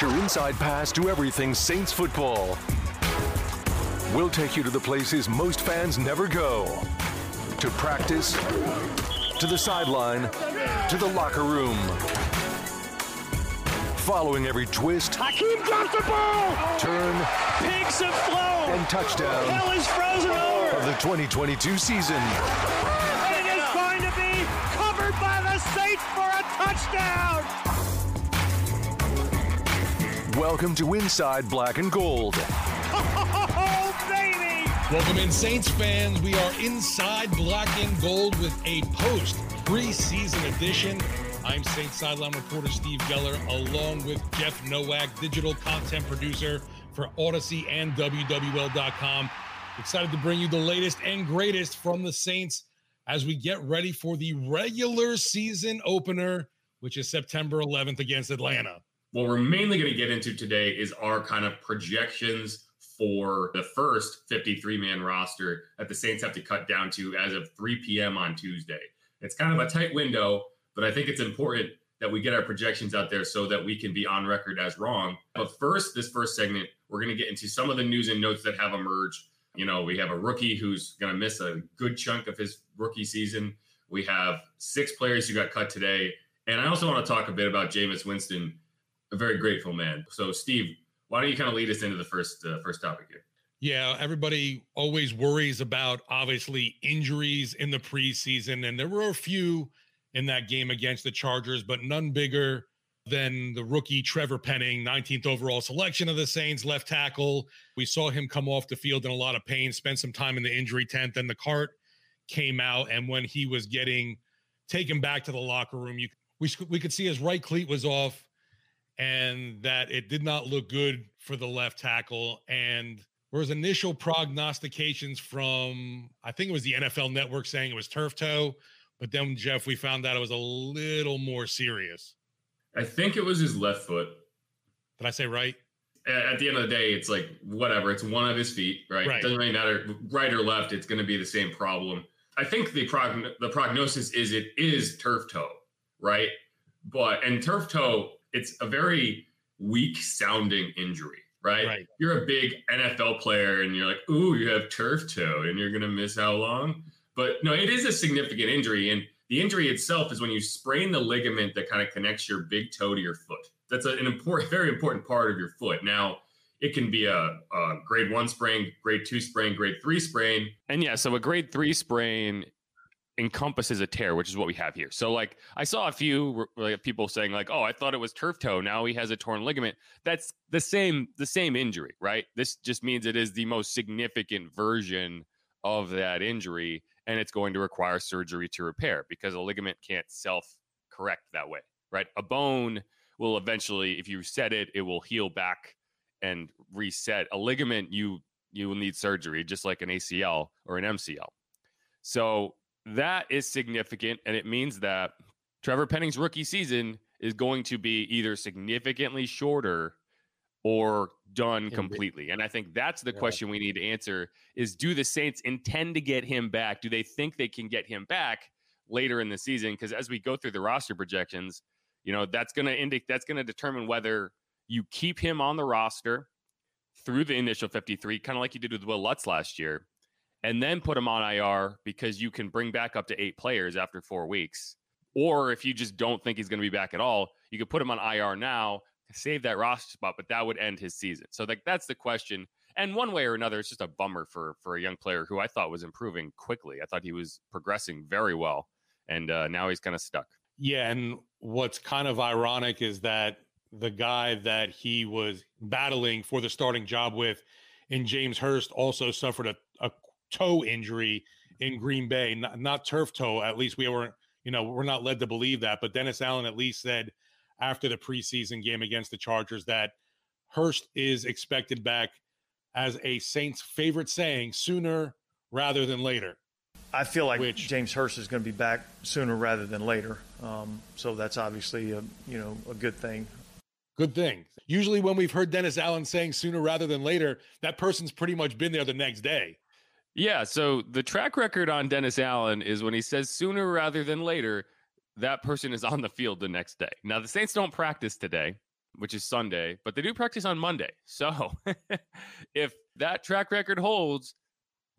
Your inside pass to everything Saints football. We'll take you to the places most fans never go. To practice, to the sideline, to the locker room. Following every twist, Hakeem dropped the ball! Turn, picks a flow, and touchdown. Hell is frozen over of the 2022 season. It is going to be covered by the Saints for a touchdown! Welcome to Inside Black and Gold. Oh, baby! Welcome in, Saints fans. We are Inside Black and Gold with a post-preseason edition. I'm Saints sideline reporter Steve Geller, along with Jeff Nowak, digital content producer for Odyssey and WWL.com. Excited to bring you the latest and greatest from the Saints as we get ready for the regular season opener, which is September 11th against Atlanta. What we're mainly going to get into today is our kind of projections for the first 53-man roster that the Saints have to cut down to as of 3 p.m. on Tuesday. It's kind of a tight window, but I think it's important that we get our projections out there so that we can be on record as wrong. But first, this first segment, we're going to get into some of the news and notes that have emerged. You know, we have a rookie who's going to miss a good chunk of his rookie season. We have 6 players who got cut today. And I also want to talk a bit about Jameis Winston, a very grateful man. So, Steve, why don't you kind of lead us into the first topic here? Yeah, everybody always worries about, obviously, injuries in the preseason. And there were a few in that game against the Chargers, but none bigger than the rookie Trevor Penning, 19th overall selection of the Saints, left tackle. We saw him come off the field in a lot of pain, spent some time in the injury tent. Then the cart came out, and when he was getting taken back to the locker room, we could see his right cleat was off, and that it did not look good for the left tackle. And there was initial prognostications from, I think it was the NFL Network, saying it was turf toe. But then, Jeff, we found out it was a little more serious. I think it was his left foot. Did I say right? At the end of the day, it's like, whatever. It's one of his feet, right? It doesn't really matter. Right or left, it's going to be the same problem. I think the prognosis is it is turf toe, right? And turf toe, it's a very weak-sounding injury, right? You're a big NFL player, and you're like, ooh, you have turf toe, and you're going to miss how long? But no, it is a significant injury, and the injury itself is when you sprain the ligament that kind of connects your big toe to your foot. That's an important, very important part of your foot. Now, it can be a grade 1 sprain, grade 2 sprain, grade 3 sprain. And yeah, so a grade 3 sprain encompasses a tear, which is what we have here. So like I saw a few people saying like, oh, I thought it was turf toe. Now he has a torn ligament. That's the same injury, right? This just means it is the most significant version of that injury, and it's going to require surgery to repair because a ligament can't self-correct that way, right? A bone will eventually, if you set it, it will heal back and reset. A ligament, you will need surgery, just like an ACL or an MCL. So that is significant, and it means that Trevor Penning's rookie season is going to be either significantly shorter or done completely. And I think that's the question we need to answer is, do the Saints intend to get him back? Do they think they can get him back later in the season? Because as we go through the roster projections, you know, that's going to determine whether you keep him on the roster through the initial 53, kind of like you did with Will Lutz last year, and then put him on IR because you can bring back up to 8 players after 4 weeks. Or if you just don't think he's going to be back at all, you could put him on IR now, save that roster spot, but that would end his season. So like that's the question. And one way or another, it's just a bummer for a young player who I thought was improving quickly. I thought he was progressing very well, and now he's kind of stuck. Yeah, and what's kind of ironic is that the guy that he was battling for the starting job with in James Hurst also suffered a toe injury in Green Bay, not turf toe. At least we weren't, you know, we're not led to believe that. But Dennis Allen at least said after the preseason game against the Chargers that Hurst is expected back, as a Saints favorite saying, sooner rather than later. I feel like James Hurst is going to be back sooner rather than later. So that's obviously a good thing. Good thing. Usually when we've heard Dennis Allen saying sooner rather than later, that person's pretty much been there the next day. Yeah, so the track record on Dennis Allen is when he says sooner rather than later, that person is on the field the next day. Now, the Saints don't practice today, which is Sunday, but they do practice on Monday. So if that track record holds,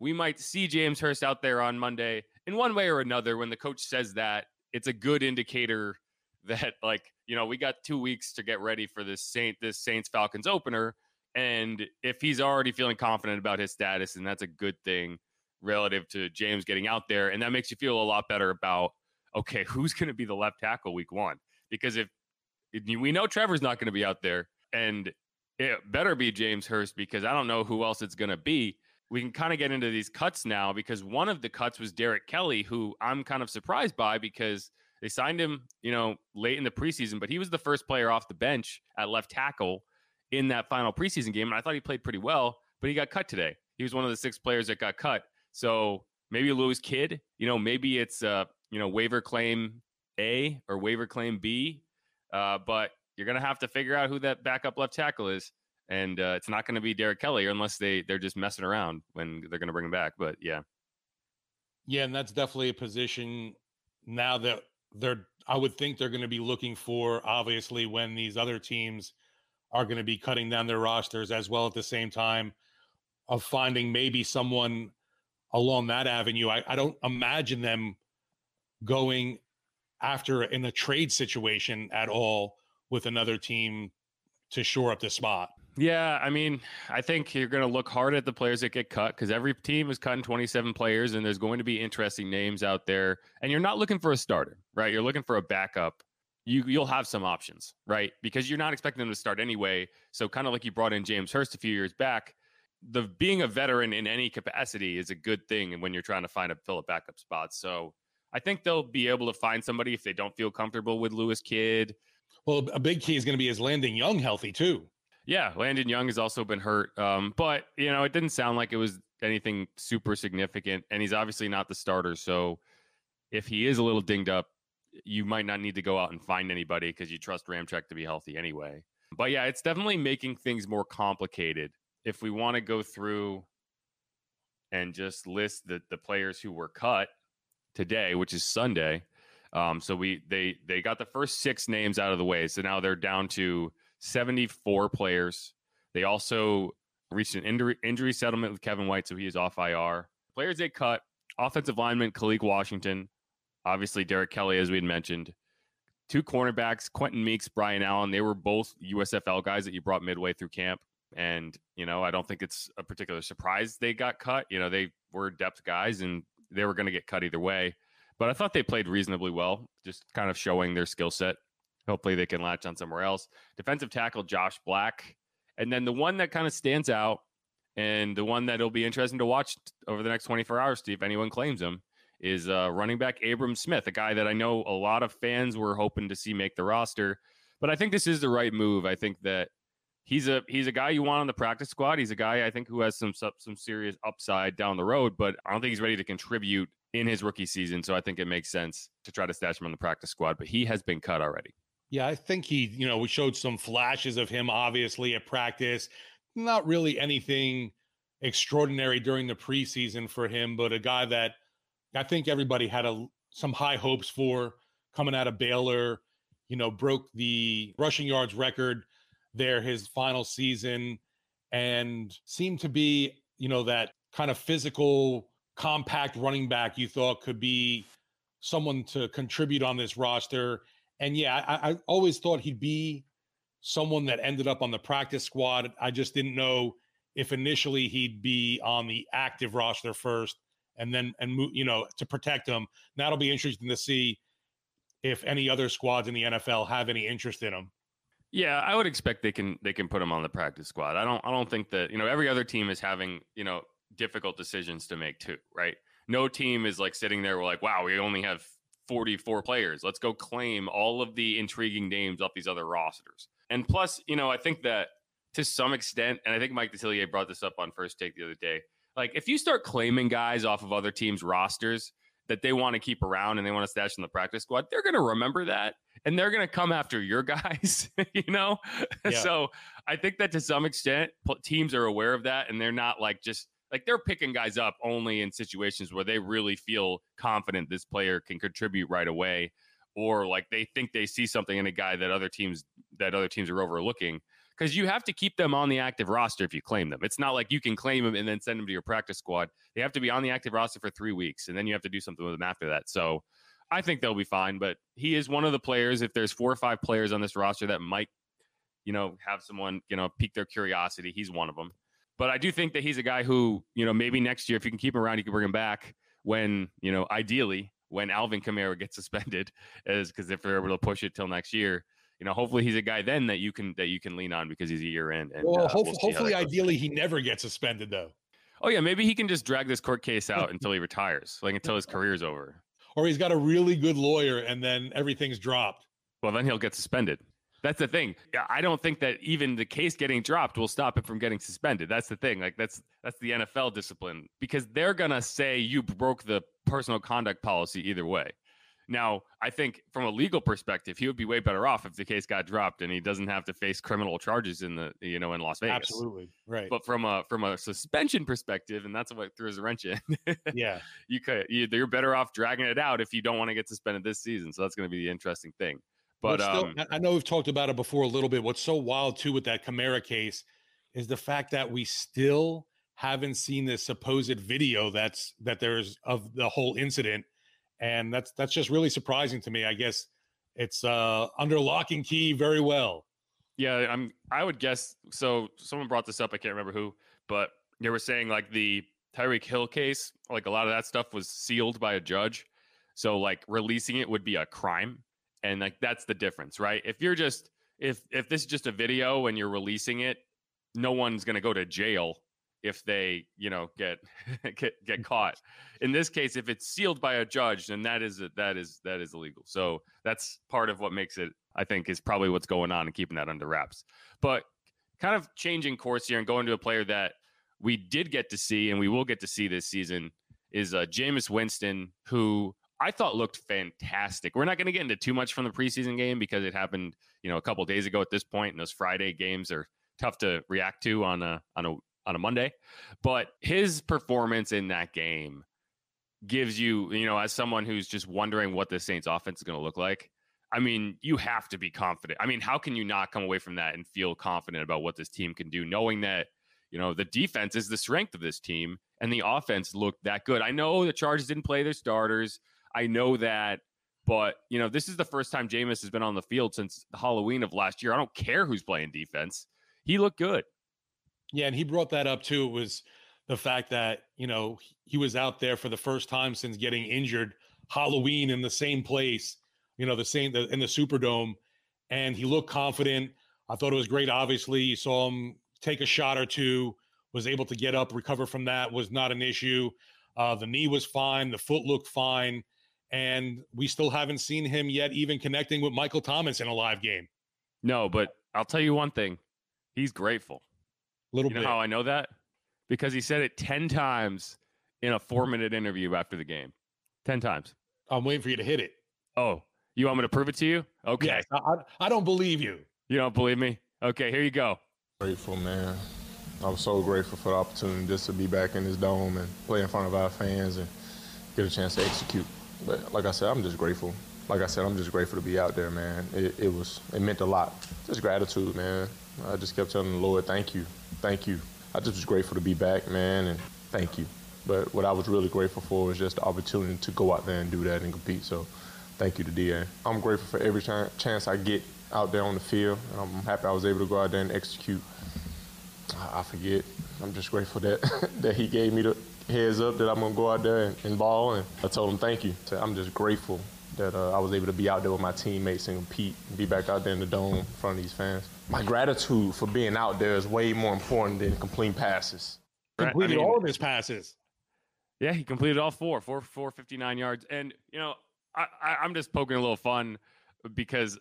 we might see James Hurst out there on Monday. In one way or another, when the coach says that, it's a good indicator that, like, you know, we got 2 weeks to get ready for this Saints-Falcons opener. And if he's already feeling confident about his status, and that's a good thing relative to James getting out there. And that makes you feel a lot better about, okay, who's going to be the left tackle week 1? Because if we know Trevor's not going to be out there, and it better be James Hurst, because I don't know who else it's going to be. We can kind of get into these cuts now, because one of the cuts was Derek Kelly, who I'm kind of surprised by because they signed him, you know, late in the preseason, but he was the first player off the bench at left tackle in that final preseason game. And I thought he played pretty well, but he got cut today. He was one of the 6 players that got cut. So maybe Lewis Kidd, you know, maybe it's, waiver claim A or waiver claim B. But you're going to have to figure out who that backup left tackle is. And it's not going to be Derek Kelly unless they're just messing around when they're going to bring him back. But yeah. Yeah. And that's definitely a position now that I would think they're going to be looking for, obviously, when these other teams are going to be cutting down their rosters as well at the same time, of finding maybe someone along that avenue. I don't imagine them going after in a trade situation at all with another team to shore up the spot. Yeah, I mean, I think you're going to look hard at the players that get cut, because every team is cutting 27 players, and there's going to be interesting names out there. And you're not looking for a starter, right? You're looking for a backup. You'll have some options, right? Because you're not expecting them to start anyway. So kind of like you brought in James Hurst a few years back, being a veteran in any capacity is a good thing when you're trying to fill a backup spot. So I think they'll be able to find somebody if they don't feel comfortable with Lewis Kidd. Well, a big key is going to be, is Landon Young healthy too? Yeah, Landon Young has also been hurt. But, you know, it didn't sound like it was anything super significant. And he's obviously not the starter. So if he is a little dinged up, you might not need to go out and find anybody because you trust Ramczyk to be healthy anyway. But yeah, it's definitely making things more complicated. If we want to go through and just list the players who were cut today, which is Sunday. So they got the first 6 names out of the way. So now they're down to 74 players. They also reached an injury settlement with Kevin White, so he is off IR. Players they cut: offensive lineman Kalik Washington, obviously Derek Kelly, as we had mentioned. 2 cornerbacks, Quentin Meeks, Brian Allen. They were both USFL guys that you brought midway through camp. And, you know, I don't think it's a particular surprise they got cut. You know, they were depth guys, and they were going to get cut either way. But I thought they played reasonably well, just kind of showing their skill set. Hopefully they can latch on somewhere else. Defensive tackle Josh Black. And then the one that kind of stands out and the one that will be interesting to watch over the next 24 hours, Steve, if anyone claims him, is running back Abram Smith, a guy that I know a lot of fans were hoping to see make the roster. But I think this is the right move. I think that he's a guy you want on the practice squad. He's a guy I think who has some serious upside down the road, but I don't think he's ready to contribute in his rookie season. So I think it makes sense to try to stash him on the practice squad, but he has been cut already. Yeah, I think he, we showed some flashes of him, obviously, at practice. Not really anything extraordinary during the preseason for him, but a guy that I think everybody had some high hopes for coming out of Baylor, broke the rushing yards record there his final season and seemed to be, that kind of physical, compact running back you thought could be someone to contribute on this roster. And yeah, I always thought he'd be someone that ended up on the practice squad. I just didn't know if initially he'd be on the active roster first and then to protect him. Now that'll be interesting to see if any other squads in the NFL have any interest in him. Yeah, I would expect they can put him on the practice squad. I don't think that, every other team is having, difficult decisions to make too, right? No team is like sitting there, we're like, wow, we only have 44 players. Let's go claim all of the intriguing names off these other rosters. And plus, I think that to some extent, and I think Mike Detillier brought this up on First Take the other day, like if you start claiming guys off of other teams' rosters that they want to keep around and they want to stash in the practice squad, they're going to remember that and they're going to come after your guys, Yeah. So I think that to some extent, teams are aware of that and they're not like just like they're picking guys up only in situations where they really feel confident this player can contribute right away, or like they think they see something in a guy that other teams are overlooking, because you have to keep them on the active roster if you claim them. It's not like you can claim them and then send them to your practice squad. They have to be on the active roster for 3 weeks, and then you have to do something with them after that. So I think they'll be fine, but he is one of the players, if there's 4 or 5 players on this roster that might, have someone, pique their curiosity, he's one of them. But I do think that he's a guy who, maybe next year, if you can keep him around, you can bring him back when, ideally, when Alvin Kamara gets suspended, because if they're able to push it till next year, hopefully he's a guy then that you can lean on because he's a year in. And, hopefully, ideally, he never gets suspended though. Oh yeah, maybe he can just drag this court case out until he retires, like until his career's over. Or he's got a really good lawyer, and then everything's dropped. Well, then he'll get suspended. That's the thing. I don't think that even the case getting dropped will stop him from getting suspended. That's the thing. Like that's the NFL discipline, because they're going to say you broke the personal conduct policy either way. Now, I think from a legal perspective, he would be way better off if the case got dropped and he doesn't have to face criminal charges in the, in Las Vegas. Absolutely. Right. But from a suspension perspective, and that's what threw his wrench in. Yeah. You're better off dragging it out if you don't want to get suspended this season. So that's going to be the interesting thing. But still, I know we've talked about it before a little bit. What's so wild, too, with that Kamara case is the fact that we still haven't seen this supposed video that there's of the whole incident. And that's just really surprising to me. I guess it's under lock and key very well. Yeah, I would guess. So someone brought this up. I can't remember who, but they were saying like the Tyreek Hill case, like a lot of that stuff was sealed by a judge. So like releasing it would be a crime. And like that's the difference, right? If you're just if this is just a video and you're releasing it, no one's gonna go to jail if they get caught. In this case, if it's sealed by a judge, then that is illegal. So that's part of what makes it, I think, is probably what's going on and keeping that under wraps. But kind of changing course here and going to a player that we did get to see and we will get to see this season is Jameis Winston, who I thought looked fantastic. We're not going to get into too much from the preseason game because it happened, a couple of days ago at this point, and those Friday games are tough to react to on a Monday. But his performance in that game gives you, as someone who's just wondering what the Saints offense is going to look like, I mean, you have to be confident. I mean, how can you not come away from that and feel confident about what this team can do, knowing that, the defense is the strength of this team and the offense looked that good. I know the Chargers didn't play their starters. I know that, but, this is the first time Jameis has been on the field since Halloween of last year. I don't care who's playing defense. He looked good. Yeah, and he brought that up, too. It was the fact that, he was out there for the first time since getting injured Halloween in the same place, you know, in the Superdome. And he looked confident. I thought it was great. Obviously, you saw him take a shot or two, was able to get up, recover from that, was not an issue. The knee was fine. The foot looked fine. And we still haven't seen him yet even connecting with Michael Thomas in a live game. No, but I'll tell you one thing. He's grateful. You know how I know that? Because he said it 10 times in a 4-minute interview after the game. 10 times. I'm waiting for you to hit it. Oh, you want me to prove it to you? Okay. Yes, I don't believe you. You don't believe me? Okay, here you go. Grateful, man. I'm so grateful for the opportunity just to be back in this dome and play in front of our fans and get a chance to execute. But like I said, I'm just grateful. Like I said, I'm just grateful to be out there, man. It meant a lot. Just gratitude, man. I just kept telling the Lord, thank you. Thank you. I just was grateful to be back, man, and thank you. But what I was really grateful for was just the opportunity to go out there and do that and compete. So thank you to DA. I'm grateful for every chance I get out there on the field. I'm happy I was able to go out there and execute. I forget. I'm just grateful that, he gave me the heads up that I'm going to go out there and ball. And I told him thank you. So I'm just grateful that I was able to be out there with my teammates and compete and be back out there in the dome in front of these fans. My gratitude for being out there is way more important than completing passes. Completed all of his passes. Yeah, he completed all four 59 yards. And, you know, I'm just poking a little fun because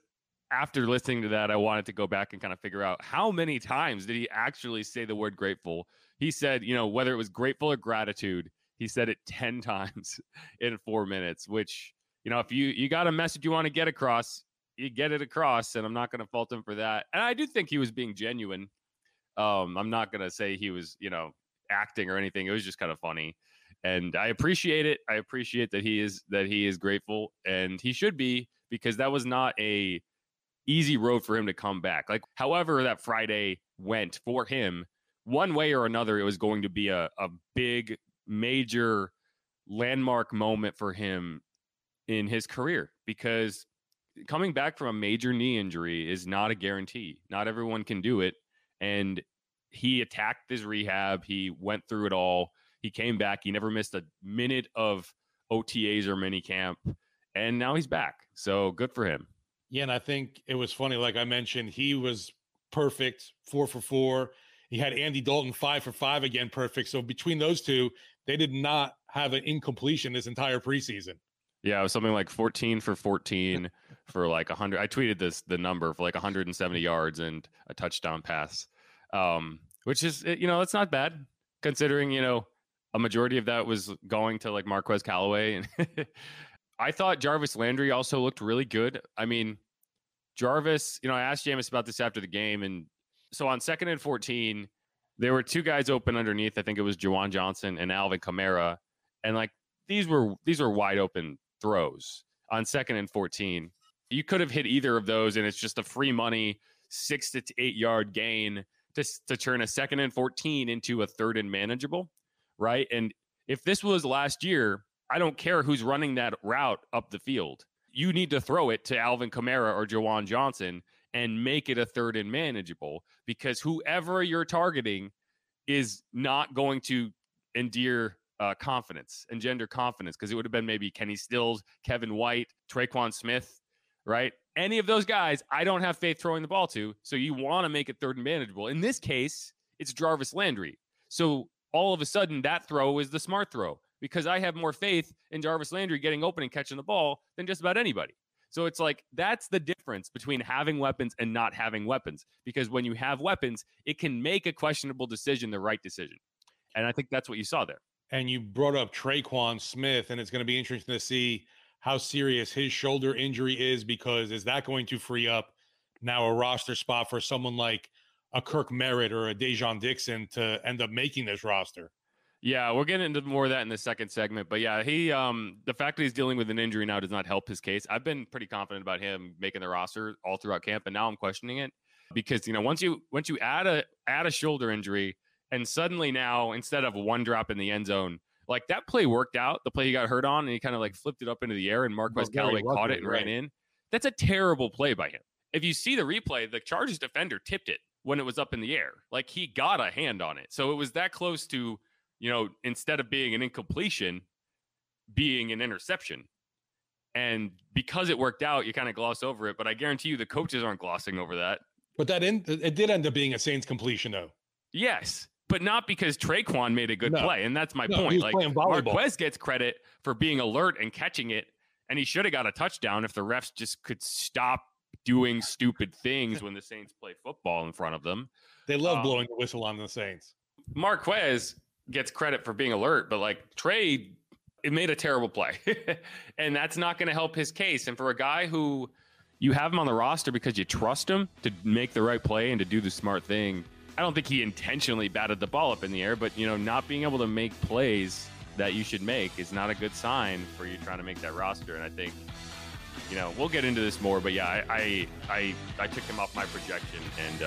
after listening to that, I wanted to go back and kind of figure out how many times did he actually say the word grateful? He said, you know, whether it was grateful or gratitude, he said it 10 times in 4 minutes, which, you know, if you got a message you want to get across, you get it across, and I'm not going to fault him for that. And I do think he was being genuine. I'm not going to say he was, you know, acting or anything. It was just kind of funny. And I appreciate it. I appreciate that he is grateful, and he should be, because that was not a easy road for him to come back. Like, however that Friday went for him, one way or another, it was going to be a big, major, landmark moment for him in his career, because coming back from a major knee injury is not a guarantee. Not everyone can do it. And he attacked his rehab. He went through it all. He came back. He never missed a minute of OTAs or minicamp. And now he's back. So good for him. Yeah, and I think it was funny. Like I mentioned, he was perfect, 4 for 4. He had Andy Dalton 5 for 5 again, perfect. So between those two, they did not have an incompletion this entire preseason. Yeah, it was something like 14 for 14 for like 100. I tweeted the number for like 170 yards and a touchdown pass, which is, you know, it's not bad considering, you know, a majority of that was going to like Marquez Callaway. And I thought Jarvis Landry also looked really good. I mean, Jarvis, you know, I asked Jameis about this after the game. And so on 2nd and 14, there were two guys open underneath. I think it was Jawan Johnson and Alvin Kamara. And like, these were wide open throws on 2nd and 14. You could have hit either of those, and it's just a free money 6 to 8 yard gain to turn a 2nd and 14 into a 3rd and manageable. Right. And if this was last year, I don't care who's running that route up the field. You need to throw it to Alvin Kamara or Jawan Johnson and make it a 3rd and manageable, because whoever you're targeting is not going to engender confidence, because it would have been maybe Kenny Stills, Kevin White, Tre'Quan Smith, right? Any of those guys, I don't have faith throwing the ball to. So you want to make it 3rd and manageable. In this case, it's Jarvis Landry. So all of a sudden, that throw is the smart throw, because I have more faith in Jarvis Landry getting open and catching the ball than just about anybody. So it's like, that's the difference between having weapons and not having weapons, because when you have weapons, it can make a questionable decision the right decision. And I think that's what you saw there. And you brought up Tre'Quan Smith, and it's going to be interesting to see how serious his shoulder injury is, because is that going to free up now a roster spot for someone like a Kirk Merritt or a Dejon Dixon to end up making this roster? Yeah, we're getting into more of that in the second segment. But yeah, he the fact that he's dealing with an injury now does not help his case. I've been pretty confident about him making the roster all throughout camp, and now I'm questioning it, because, you know, once you add a shoulder injury, and suddenly now, instead of one drop in the end zone, like that play worked out, the play he got hurt on, and he kind of like flipped it up into the air, and Marquez Callaway caught it and ran in. That's a terrible play by him. If you see the replay, the Chargers defender tipped it when it was up in the air. Like, he got a hand on it. So it was that close to, you know, instead of being an incompletion, being an interception. And because it worked out, you kind of gloss over it. But I guarantee you the coaches aren't glossing over that. But it did end up being a Saints completion, though. Yes, but not because Tre'Quan made a good play. And that's my point. Like, Marquez gets credit for being alert and catching it. And he should have got a touchdown if the refs just could stop doing stupid things when the Saints play football in front of them. They love blowing the whistle on the Saints. Marquez gets credit for being alert, but like Trey, it made a terrible play. And that's not going to help his case. And for a guy who you have him on the roster because you trust him to make the right play and to do the smart thing. I don't think he intentionally batted the ball up in the air, but you know, not being able to make plays that you should make is not a good sign for you trying to make that roster. And I think, you know, we'll get into this more, but yeah, I took him off my projection and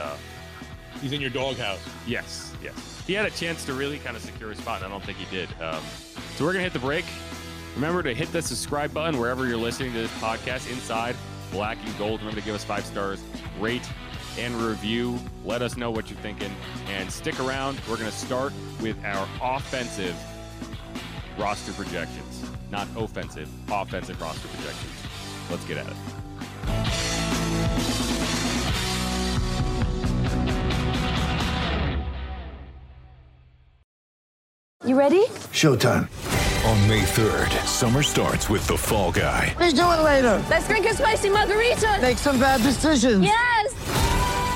he's in your doghouse. Yes, yes. He had a chance to really kind of secure his spot, and I don't think he did. So we're going to hit the break. Remember to hit the subscribe button wherever you're listening to this podcast, Inside Black and Gold. Remember to give us 5 stars, rate and review. Let us know what you're thinking, and stick around. We're going to start with our offensive roster projections, not offensive, offensive roster projections. Let's get at it. You ready? Showtime. On May 3rd, summer starts with The Fall Guy. What are you doing later? Let's drink a spicy margarita. Make some bad decisions. Yes.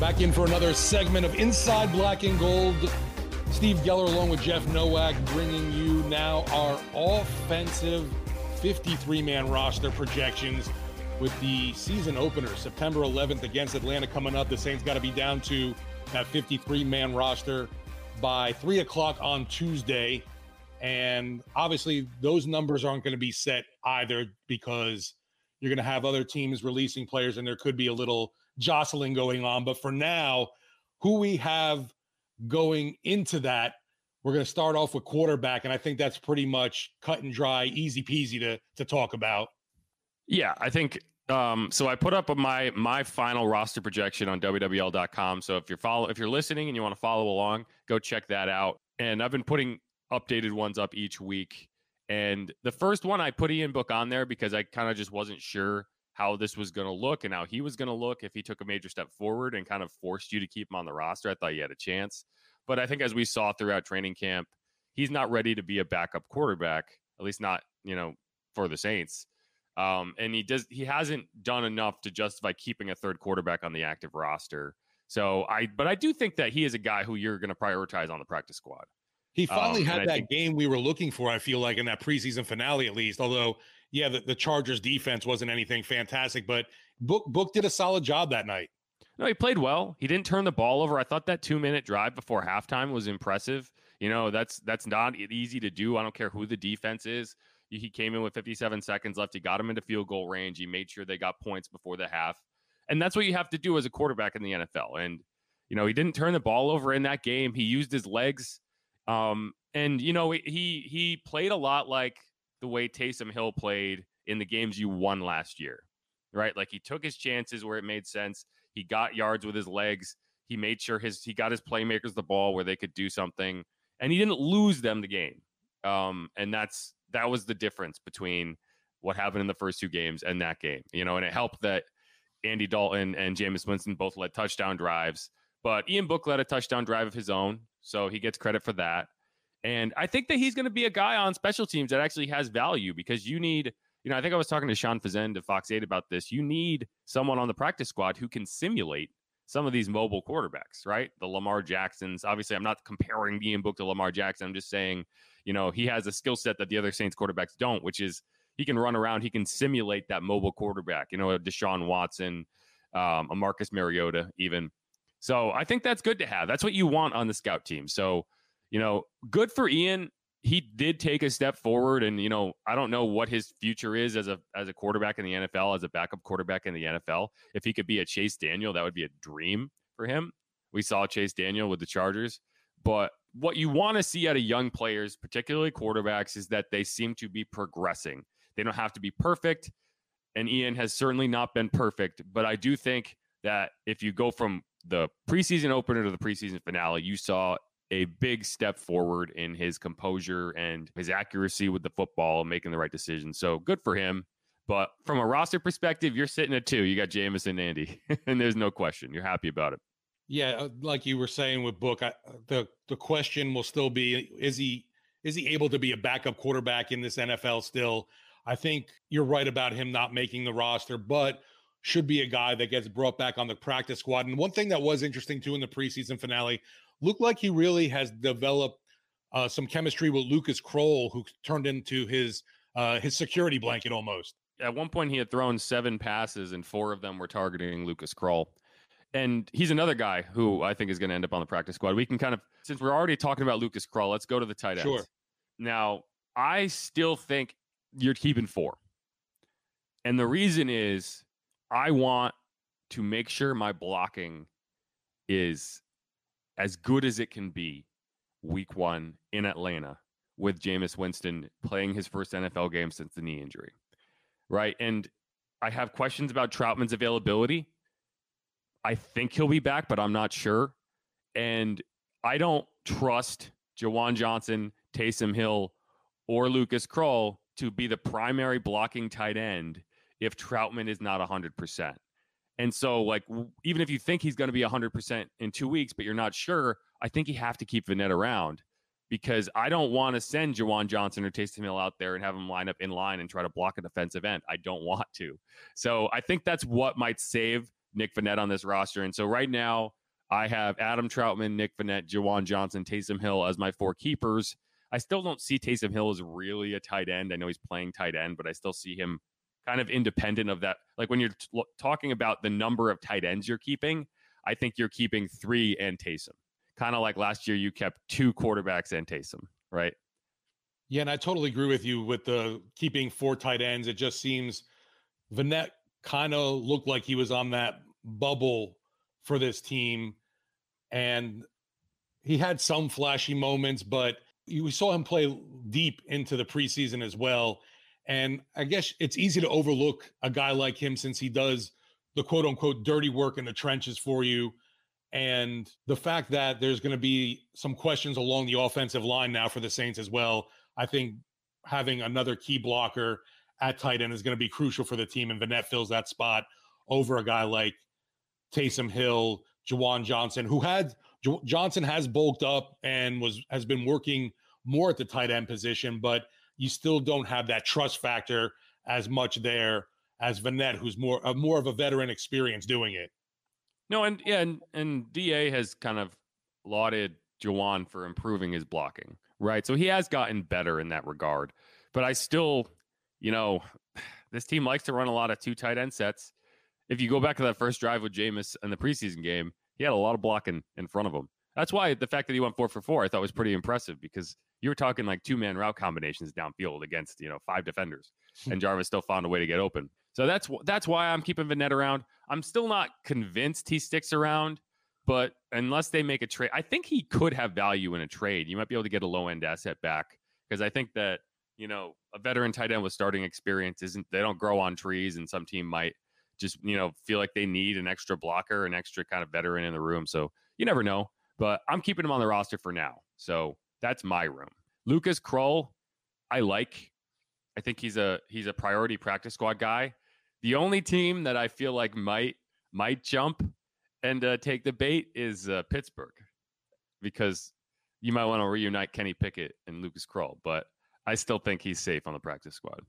Back in for another segment of Inside Black and Gold. Steve Geller along with Jeff Nowak bringing you now our offensive 53-man roster projections with the season opener, September 11th against Atlanta coming up. The Saints got to be down to that 53-man roster by 3 o'clock on Tuesday. And obviously those numbers aren't going to be set either because you're going to have other teams releasing players and there could be a little jostling going on. But for now, who we have going into that, we're going to start off with quarterback, and I think that's pretty much cut and dry, easy peasy to talk about. Yeah, I think so. I put up my final roster projection on WWL.com. So if you're listening and you want to follow along, go check that out. And I've been putting updated ones up each week. And the first one I put Ian Book on there because I kind of just wasn't sure how this was going to look and how he was going to look if he took a major step forward and kind of forced you to keep him on the roster. I thought you had a chance, but I think as we saw throughout training camp, he's not ready to be a backup quarterback, at least not, you know, for the Saints. And he hasn't done enough to justify keeping a third quarterback on the active roster. But I do think that he is a guy who you're going to prioritize on the practice squad. He finally had that game we were looking for, I feel like, in that preseason finale, at least, although yeah, the Chargers defense wasn't anything fantastic, but Book did a solid job that night. No, he played well. He didn't turn the ball over. I thought that 2-minute drive before halftime was impressive. You know, that's not easy to do. I don't care who the defense is. He came in with 57 seconds left. He got him into field goal range. He made sure they got points before the half. And that's what you have to do as a quarterback in the NFL. And, you know, he didn't turn the ball over in that game. He used his legs. And, you know, he played a lot like the way Taysom Hill played in the games you won last year, right? Like he took his chances where it made sense. He got yards with his legs. He made sure he got his playmakers the ball where they could do something, and he didn't lose them the game. And that was the difference between what happened in the first two games and that game, you know, and it helped that Andy Dalton and Jameis Winston both led touchdown drives, but Ian Book led a touchdown drive of his own. So he gets credit for that. And I think that he's going to be a guy on special teams that actually has value because you need you know, I think I was talking to Sean Fazend of Fox 8 about this. You need someone on the practice squad who can simulate some of these mobile quarterbacks, right? The Lamar Jacksons. Obviously, I'm not comparing Ian Book to Lamar Jackson. I'm just saying, you know, he has a skill set that the other Saints quarterbacks don't, which is he can run around. He can simulate that mobile quarterback, you know, a Deshaun Watson, a Marcus Mariota even. So I think that's good to have. That's what you want on the scout team. So, you know, good for Ian. He did take a step forward, and, you know, I don't know what his future is as a quarterback in the NFL, as a backup quarterback in the NFL. If he could be a Chase Daniel, that would be a dream for him. We saw Chase Daniel with the Chargers. But what you want to see out of young players, particularly quarterbacks, is that they seem to be progressing. They don't have to be perfect, and Ian has certainly not been perfect. But I do think that if you go from the preseason opener to the preseason finale, you saw a big step forward in his composure and his accuracy with the football and making the right decisions. So good for him. But from a roster perspective, you're sitting at 2. You got Jameis and Andy, and there's no question. You're happy about it. Yeah, like you were saying with Book, the question will still be, is he able to be a backup quarterback in this NFL still? I think you're right about him not making the roster, but should be a guy that gets brought back on the practice squad. And one thing that was interesting, too, in the preseason finale, looked like he really has developed some chemistry with Lucas Kroll, who turned into his security blanket almost. At one point, he had thrown 7 passes, and 4 of them were targeting Lucas Kroll. And he's another guy who I think is going to end up on the practice squad. We can kind of, since we're already talking about Lucas Kroll, let's go to the tight ends. Sure. Now, I still think you're keeping 4. And the reason is I want to make sure my blocking is as good as it can be week 1 in Atlanta with Jameis Winston playing his first NFL game since the knee injury, right? And I have questions about Troutman's availability. I think he'll be back, but I'm not sure. And I don't trust Jawan Johnson, Taysom Hill, or Lucas Kroll to be the primary blocking tight end if Troutman is not 100%. And so, like, even if you think he's going to be 100% in 2 weeks, but you're not sure, I think you have to keep Vannett around because I don't want to send Jawan Johnson or Taysom Hill out there and have him line up in line and try to block a defensive end. I don't want to. So I think that's what might save Nick Vannett on this roster. And so right now I have Adam Troutman, Nick Vannett, Jawan Johnson, Taysom Hill as my 4 keepers. I still don't see Taysom Hill as really a tight end. I know he's playing tight end, but I still see him kind of independent of that. Like when you're talking about the number of tight ends you're keeping, I think you're keeping 3 and Taysom. Kind of like last year, you kept 2 quarterbacks and Taysom, right? Yeah, and I totally agree with you with the keeping 4 tight ends. It just seems Vannett kind of looked like he was on that bubble for this team. And he had some flashy moments, but we saw him play deep into the preseason as well. And I guess it's easy to overlook a guy like him since he does the quote unquote dirty work in the trenches for you. And the fact that there's going to be some questions along the offensive line now for the Saints as well. I think having another key blocker at tight end is going to be crucial for the team. And Vannett fills that spot over a guy like Taysom Hill, Jawan Johnson, who had Johnson has bulked up and has been working more at the tight end position, but you still don't have that trust factor as much there as Vannett, who's more of a veteran experience doing it. No, and DA has kind of lauded Jawan for improving his blocking, right? So he has gotten better in that regard. But I still, you know, this team likes to run a lot of 2 tight end sets. If you go back to that first drive with Jameis in the preseason game, he had a lot of blocking in front of him. That's why the fact that he went 4 for 4, I thought was pretty impressive because you were talking like 2-man route combinations downfield against, you know, 5 defenders, and Jarvis still found a way to get open. So that's why I'm keeping Vannett around. I'm still not convinced he sticks around, but unless they make a trade, I think he could have value in a trade. You might be able to get a low end asset back because I think that, you know, a veteran tight end with starting experience they don't grow on trees, and some team might just, you know, feel like they need an extra blocker, an extra kind of veteran in the room. So you never know. But I'm keeping him on the roster for now. So that's my room. Lucas Kroll, I like. I think he's a priority practice squad guy. The only team that I feel like might jump and take the bait is Pittsburgh, because you might want to reunite Kenny Pickett and Lucas Kroll. But I still think he's safe on the practice squad.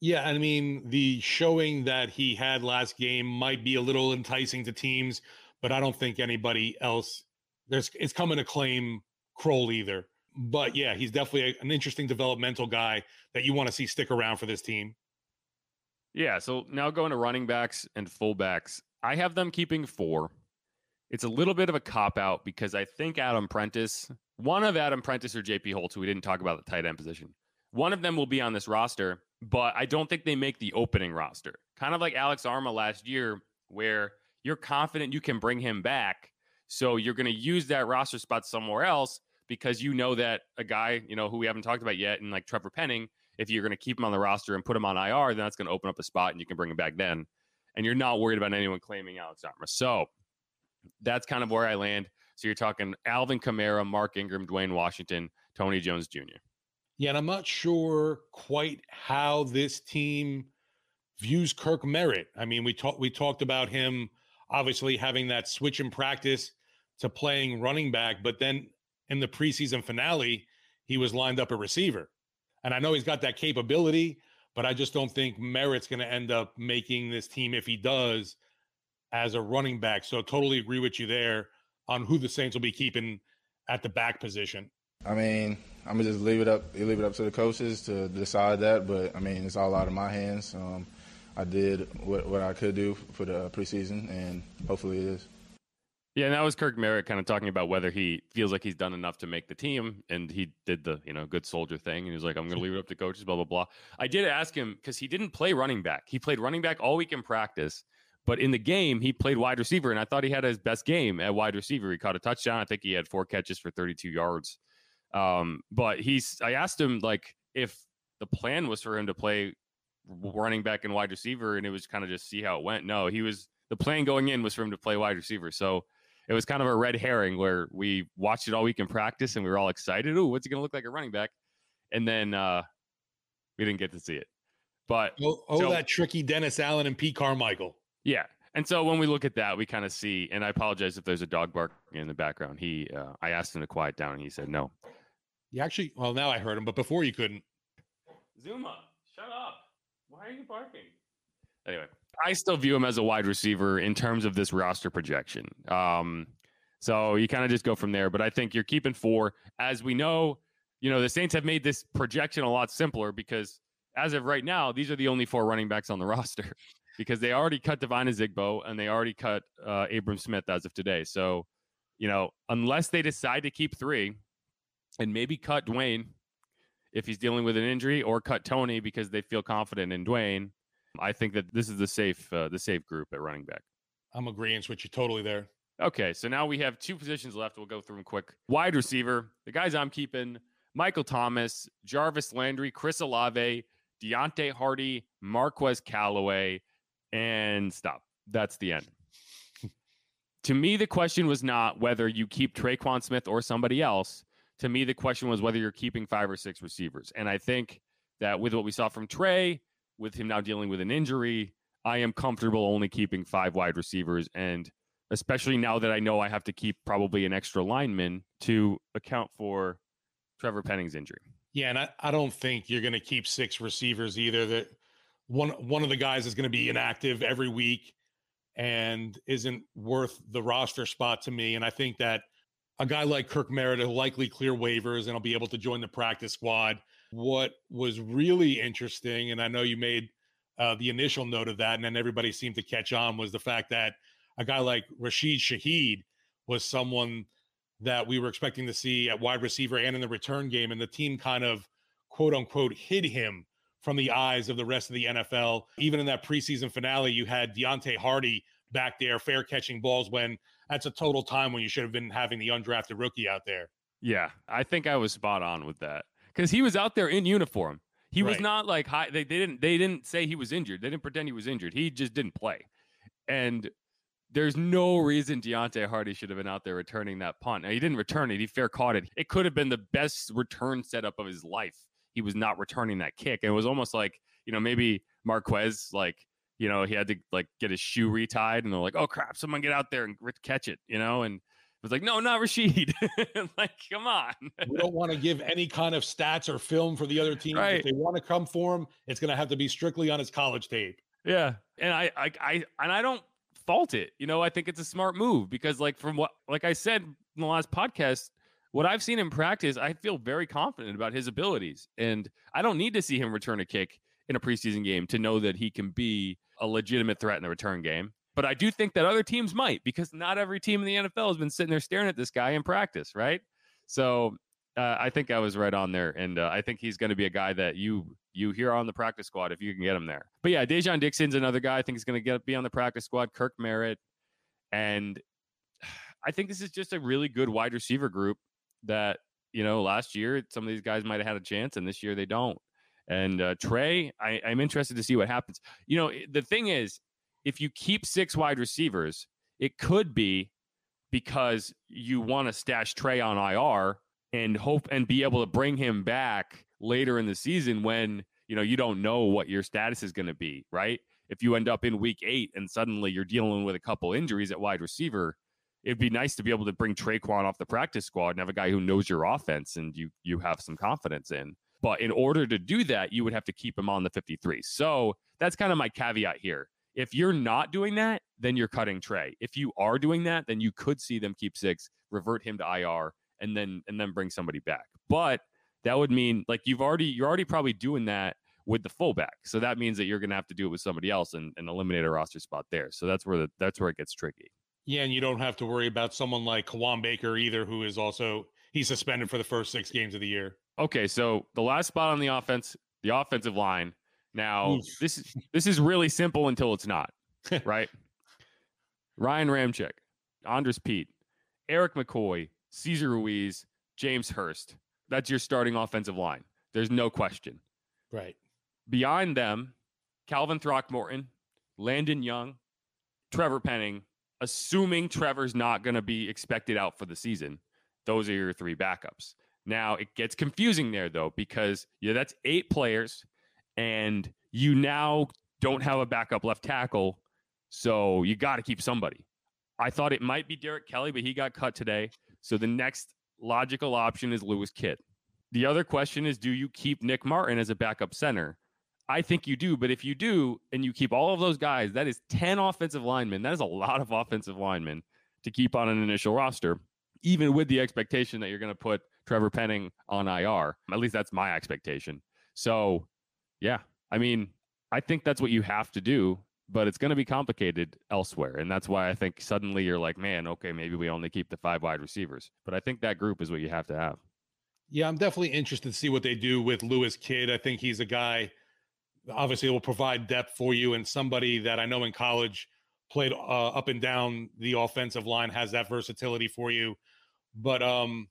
Yeah, I mean, the showing that he had last game might be a little enticing to teams, but I don't think anybody else it's coming to claim Kroll either. But yeah, he's definitely an interesting developmental guy that you want to see stick around for this team. Yeah, so now going to running backs and fullbacks. I have them keeping 4. It's a little bit of a cop-out because I think one of Adam Prentice or JP Holtz, who we didn't talk about the tight end position, one of them will be on this roster, but I don't think they make the opening roster. Kind of like Alex Arma last year, where you're confident you can bring him back, so you're going to use that roster spot somewhere else because you know that a guy, you know, who we haven't talked about yet, and like Trevor Penning, if you're going to keep him on the roster and put him on IR, then that's going to open up a spot and you can bring him back then. And you're not worried about anyone claiming Alex Arma. So that's kind of where I land. So you're talking Alvin Kamara, Mark Ingram, Dwayne Washington, Tony Jones Jr. Yeah, and I'm not sure quite how this team views Kirk Merritt. I mean, we talked about him obviously having that switch in practice to playing running back, but then in the preseason finale, he was lined up a receiver. And I know he's got that capability, but I just don't think Merritt's going to end up making this team if he does as a running back. So totally agree with you there on who the Saints will be keeping at the back position. I mean, I'm going to just leave it up to the coaches to decide that. But, I mean, it's all out of my hands. I did what I could do for the preseason, and hopefully it is. Yeah, and that was Kirk Merritt kind of talking about whether he feels like he's done enough to make the team. And he did the, you know, good soldier thing. And he was like, I'm going to leave it up to coaches, blah, blah, blah. I did ask him because he didn't play running back. He played running back all week in practice. But in the game, he played wide receiver. And I thought he had his best game at wide receiver. He caught a touchdown. I think he had 4 catches for 32 yards. But I asked him, like, if the plan was for him to play running back and wide receiver, and it was kind of just see how it went. No, the plan going in was for him to play wide receiver. So it was kind of a red herring where we watched it all week in practice and we were all excited. Ooh, what's it going to look like a running back? And then we didn't get to see it. But that tricky Dennis Allen and Pete Carmichael. Yeah. And so when we look at that, we kind of see, and I apologize if there's a dog bark in the background. I asked him to quiet down and he said no. You actually, well, now I heard him, but before you couldn't. Zuma, shut up. Why are you barking? Anyway, I still view him as a wide receiver in terms of this roster projection. So you kind of just go from there. But I think you're keeping 4. As we know, you know, the Saints have made this projection a lot simpler because as of right now, these are the only 4 running backs on the roster because they already cut Devine Azigbo and they already cut Abram Smith as of today. So, you know, unless they decide to keep 3 and maybe cut Dwayne if he's dealing with an injury or cut Tony because they feel confident in Dwayne, I think that this is the safe group at running back. I'm agreeing with you totally there. Okay, so now we have 2 positions left. We'll go through them quick. Wide receiver, the guys I'm keeping, Michael Thomas, Jarvis Landry, Chris Olave, Deontay Hardy, Marquez Callaway, and stop. That's the end. To me, the question was not whether you keep Tre'Quan Smith or somebody else. To me, the question was whether you're keeping 5 or 6 receivers. And I think that with what we saw from Trey, with him now dealing with an injury, I am comfortable only keeping 5 wide receivers. And especially now that I know I have to keep probably an extra lineman to account for Trevor Penning's injury. Yeah, and I don't think you're going to keep 6 receivers either. That one of the guys is going to be inactive every week and isn't worth the roster spot to me. And I think that a guy like Kirk Merritt will likely clear waivers and will be able to join the practice squad. What was really interesting, and I know you made the initial note of that, and then everybody seemed to catch on, was the fact that a guy like Rashid Shaheed was someone that we were expecting to see at wide receiver and in the return game, and the team kind of, quote-unquote, hid him from the eyes of the rest of the NFL. Even in that preseason finale, you had Deontay Hardy back there, fair catching balls when that's a total time when you should have been having the undrafted rookie out there. Yeah, I think I was spot on with that. Because he was out there in uniform. He was not like high. They didn't say he was injured. They didn't pretend he was injured. He just didn't play. And there's no reason Deontay Hardy should have been out there returning that punt. Now, he didn't return it. He fair caught it. It could have been the best return setup of his life. He was not returning that kick. And it was almost like, you know, maybe Marquez, like, you know, he had to like get his shoe retied and they're like, oh crap, someone get out there and catch it, you know? And was like, no, not Rashid. Like, come on. We don't want to give any kind of stats or film for the other team. Right. If they want to come for him, it's going to have to be strictly on his college tape. Yeah. And I don't fault it. You know, I think it's a smart move because like I said in the last podcast, what I've seen in practice, I feel very confident about his abilities. And I don't need to see him return a kick in a preseason game to know that he can be a legitimate threat in the return game. But I do think that other teams might, because not every team in the NFL has been sitting there staring at this guy in practice, right? So I think I was right on there. And I think he's going to be a guy that you hear on the practice squad if you can get him there. But yeah, Dejon Dixon's another guy I think is going to be on the practice squad, Kirk Merritt. And I think this is just a really good wide receiver group that, you know, last year some of these guys might have had a chance and this year they don't. And Trey, I'm interested to see what happens. You know, the thing is, if you keep six wide receivers, it could be because you want to stash Trey on IR and hope and be able to bring him back later in the season when, you know, you don't know what your status is going to be, right? If you end up in week 8 and suddenly you're dealing with a couple injuries at wide receiver, it'd be nice to be able to bring Tre'Quan off the practice squad and have a guy who knows your offense and you have some confidence in. But in order to do that, you would have to keep him on the 53. So that's kind of my caveat here. If you're not doing that, then you're cutting Trey. If you are doing that, then you could see them keep six, revert him to IR, and then bring somebody back. But that would mean like you're already probably doing that with the fullback. So that means that you're going to have to do it with somebody else and eliminate a roster spot there. So that's where it gets tricky. Yeah, and you don't have to worry about someone like Kawan Baker either, who is also he's suspended for the first 6 games of the year. Okay, so the last spot on the offense, the offensive line. Now, this is really simple until it's not, right? Ryan Ramczyk, Andrus Peat, Eric McCoy, Cesar Ruiz, James Hurst. That's your starting offensive line. There's no question. Right. Beyond them, Calvin Throckmorton, Landon Young, Trevor Penning, assuming Trevor's not going to be expected out for the season. Those are your 3 backups. Now, it gets confusing there, though, because yeah, that's 8 players, and you now don't have a backup left tackle, so you got to keep somebody. I thought it might be Derek Kelly, but he got cut today, so the next logical option is Lewis Kidd. The other question is, do you keep Nick Martin as a backup center? I think you do, but if you do, and you keep all of those guys, that is 10 offensive linemen. That is a lot of offensive linemen to keep on an initial roster, even with the expectation that you're going to put Trevor Penning on IR. At least that's my expectation. So, yeah, I mean, I think that's what you have to do, but it's going to be complicated elsewhere. And that's why I think suddenly you're like, man, okay, maybe we only keep the 5 wide receivers. But I think that group is what you have to have. Yeah, I'm definitely interested to see what they do with Lewis Kidd. I think he's a guy, obviously, will provide depth for you, and somebody that I know in college played up and down the offensive line, has that versatility for you. But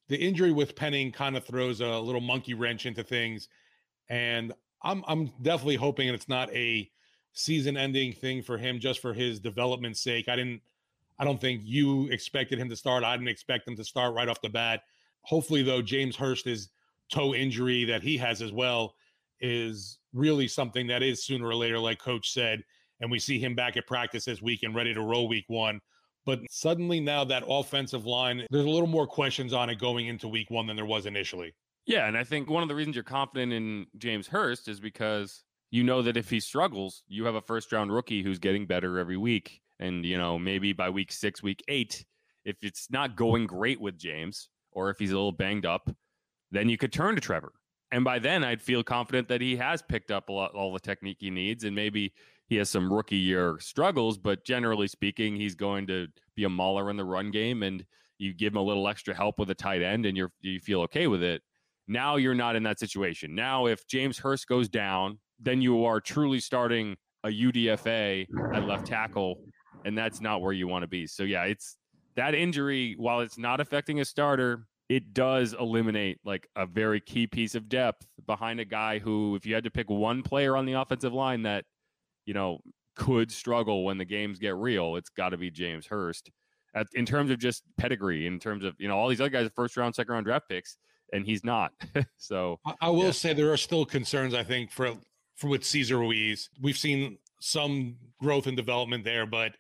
the injury with Penning kind of throws a little monkey wrench into things, and I'm definitely hoping it's not a season-ending thing for him, just for his development's sake. I don't think you expected him to start. I didn't expect him to start right off the bat. Hopefully, though, James Hurst's toe injury that he has as well is really something that is sooner or later, like Coach said, and we see him back at practice this week and ready to roll week 1. But suddenly now that offensive line, there's a little more questions on it going into week 1 than there was initially. Yeah, and I think one of the reasons you're confident in James Hurst is because you know that if he struggles, you have a first-round rookie who's getting better every week. And, you know, maybe by week 6, week 8, if it's not going great with James or if he's a little banged up, then you could turn to Trevor. And by then, I'd feel confident that he has picked up a lot, all the technique he needs, and maybe he has some rookie year struggles, but generally speaking, he's going to be a mauler in the run game, and you give him a little extra help with a tight end, and you feel okay with it. Now you're not in that situation. Now, if James Hurst goes down, then you are truly starting a UDFA at left tackle, and that's not where you want to be. So, yeah, it's that injury, while it's not affecting a starter, it does eliminate like a very key piece of depth behind a guy who, if you had to pick one player on the offensive line that, you know, could struggle when the games get real, it's got to be James Hurst in terms of just pedigree, in terms of, you know, all these other guys are first round, second round draft picks, and he's not. So I will say there are still concerns, I think, for with Cesar Ruiz. We've seen some growth and development there, but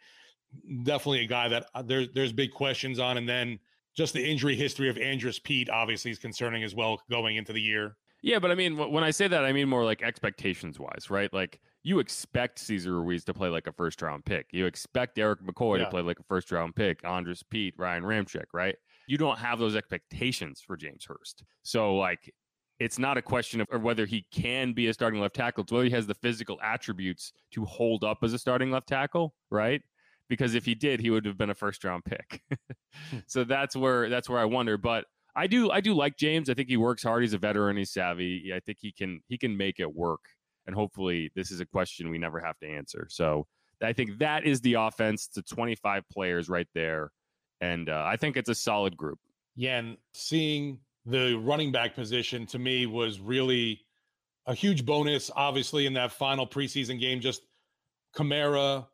definitely a guy that there's big questions on. And then just the injury history of Andrus Peat obviously is concerning as well going into the year. Yeah, but I mean, when I say that, I mean more like expectations-wise, right? Like, you expect Cesar Ruiz to play like a first-round pick. You expect Eric McCoy to play like a first-round pick, Andrus Peat, Ryan Ramczyk, right? You don't have those expectations for James Hurst. So, like, it's not a question of whether he can be a starting left tackle. It's whether he has the physical attributes to hold up as a starting left tackle, right? Because if he did, he would have been a first-round pick. So that's where I wonder. But I do like James. I think he works hard. He's a veteran. He's savvy. I think he can make it work. And hopefully this is a question we never have to answer. So I think that is the offense to 25 players right there. And I think it's a solid group. Yeah, and seeing the running back position to me was really a huge bonus, obviously, in that final preseason game. Just Kamara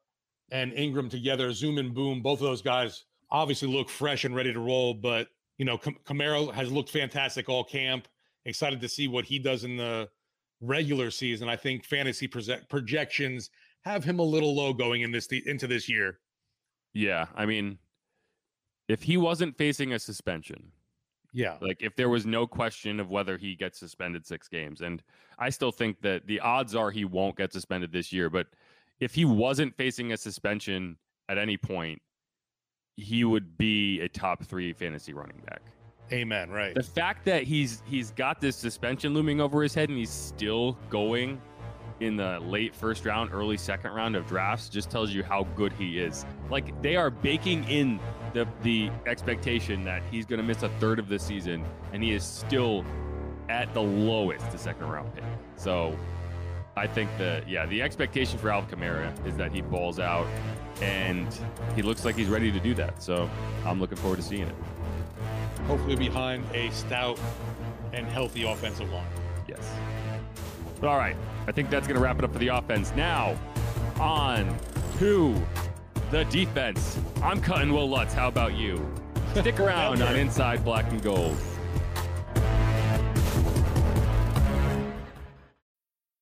and Ingram together, Zoom and Boom, both of those guys obviously look fresh and ready to roll. But, you know, Kamara has looked fantastic all camp. Excited to see what he does in the regular season. I think fantasy projections have him a little low going into this year. Yeah, I mean, if he wasn't facing a suspension, yeah, like if there was no question of whether he gets suspended 6 games, and I still think that the odds are he won't get suspended this year, but if he wasn't facing a suspension at any point, he would be a top 3 fantasy running back. Amen, right. The fact that he's got this suspension looming over his head and he's still going in the late first round, early second round of drafts just tells you how good he is. Like, they are baking in the expectation that he's going to miss a third of the season, and he is still at the lowest, the second round pick. So I think the expectation for Alvin Kamara is that he balls out, and he looks like he's ready to do that. So I'm looking forward to seeing it. Hopefully behind a stout and healthy offensive line. Yes. All right. I think that's going to wrap it up for the offense. Now on to the defense. I'm cutting Will Lutz. How about you? Stick around on Inside Black and Gold.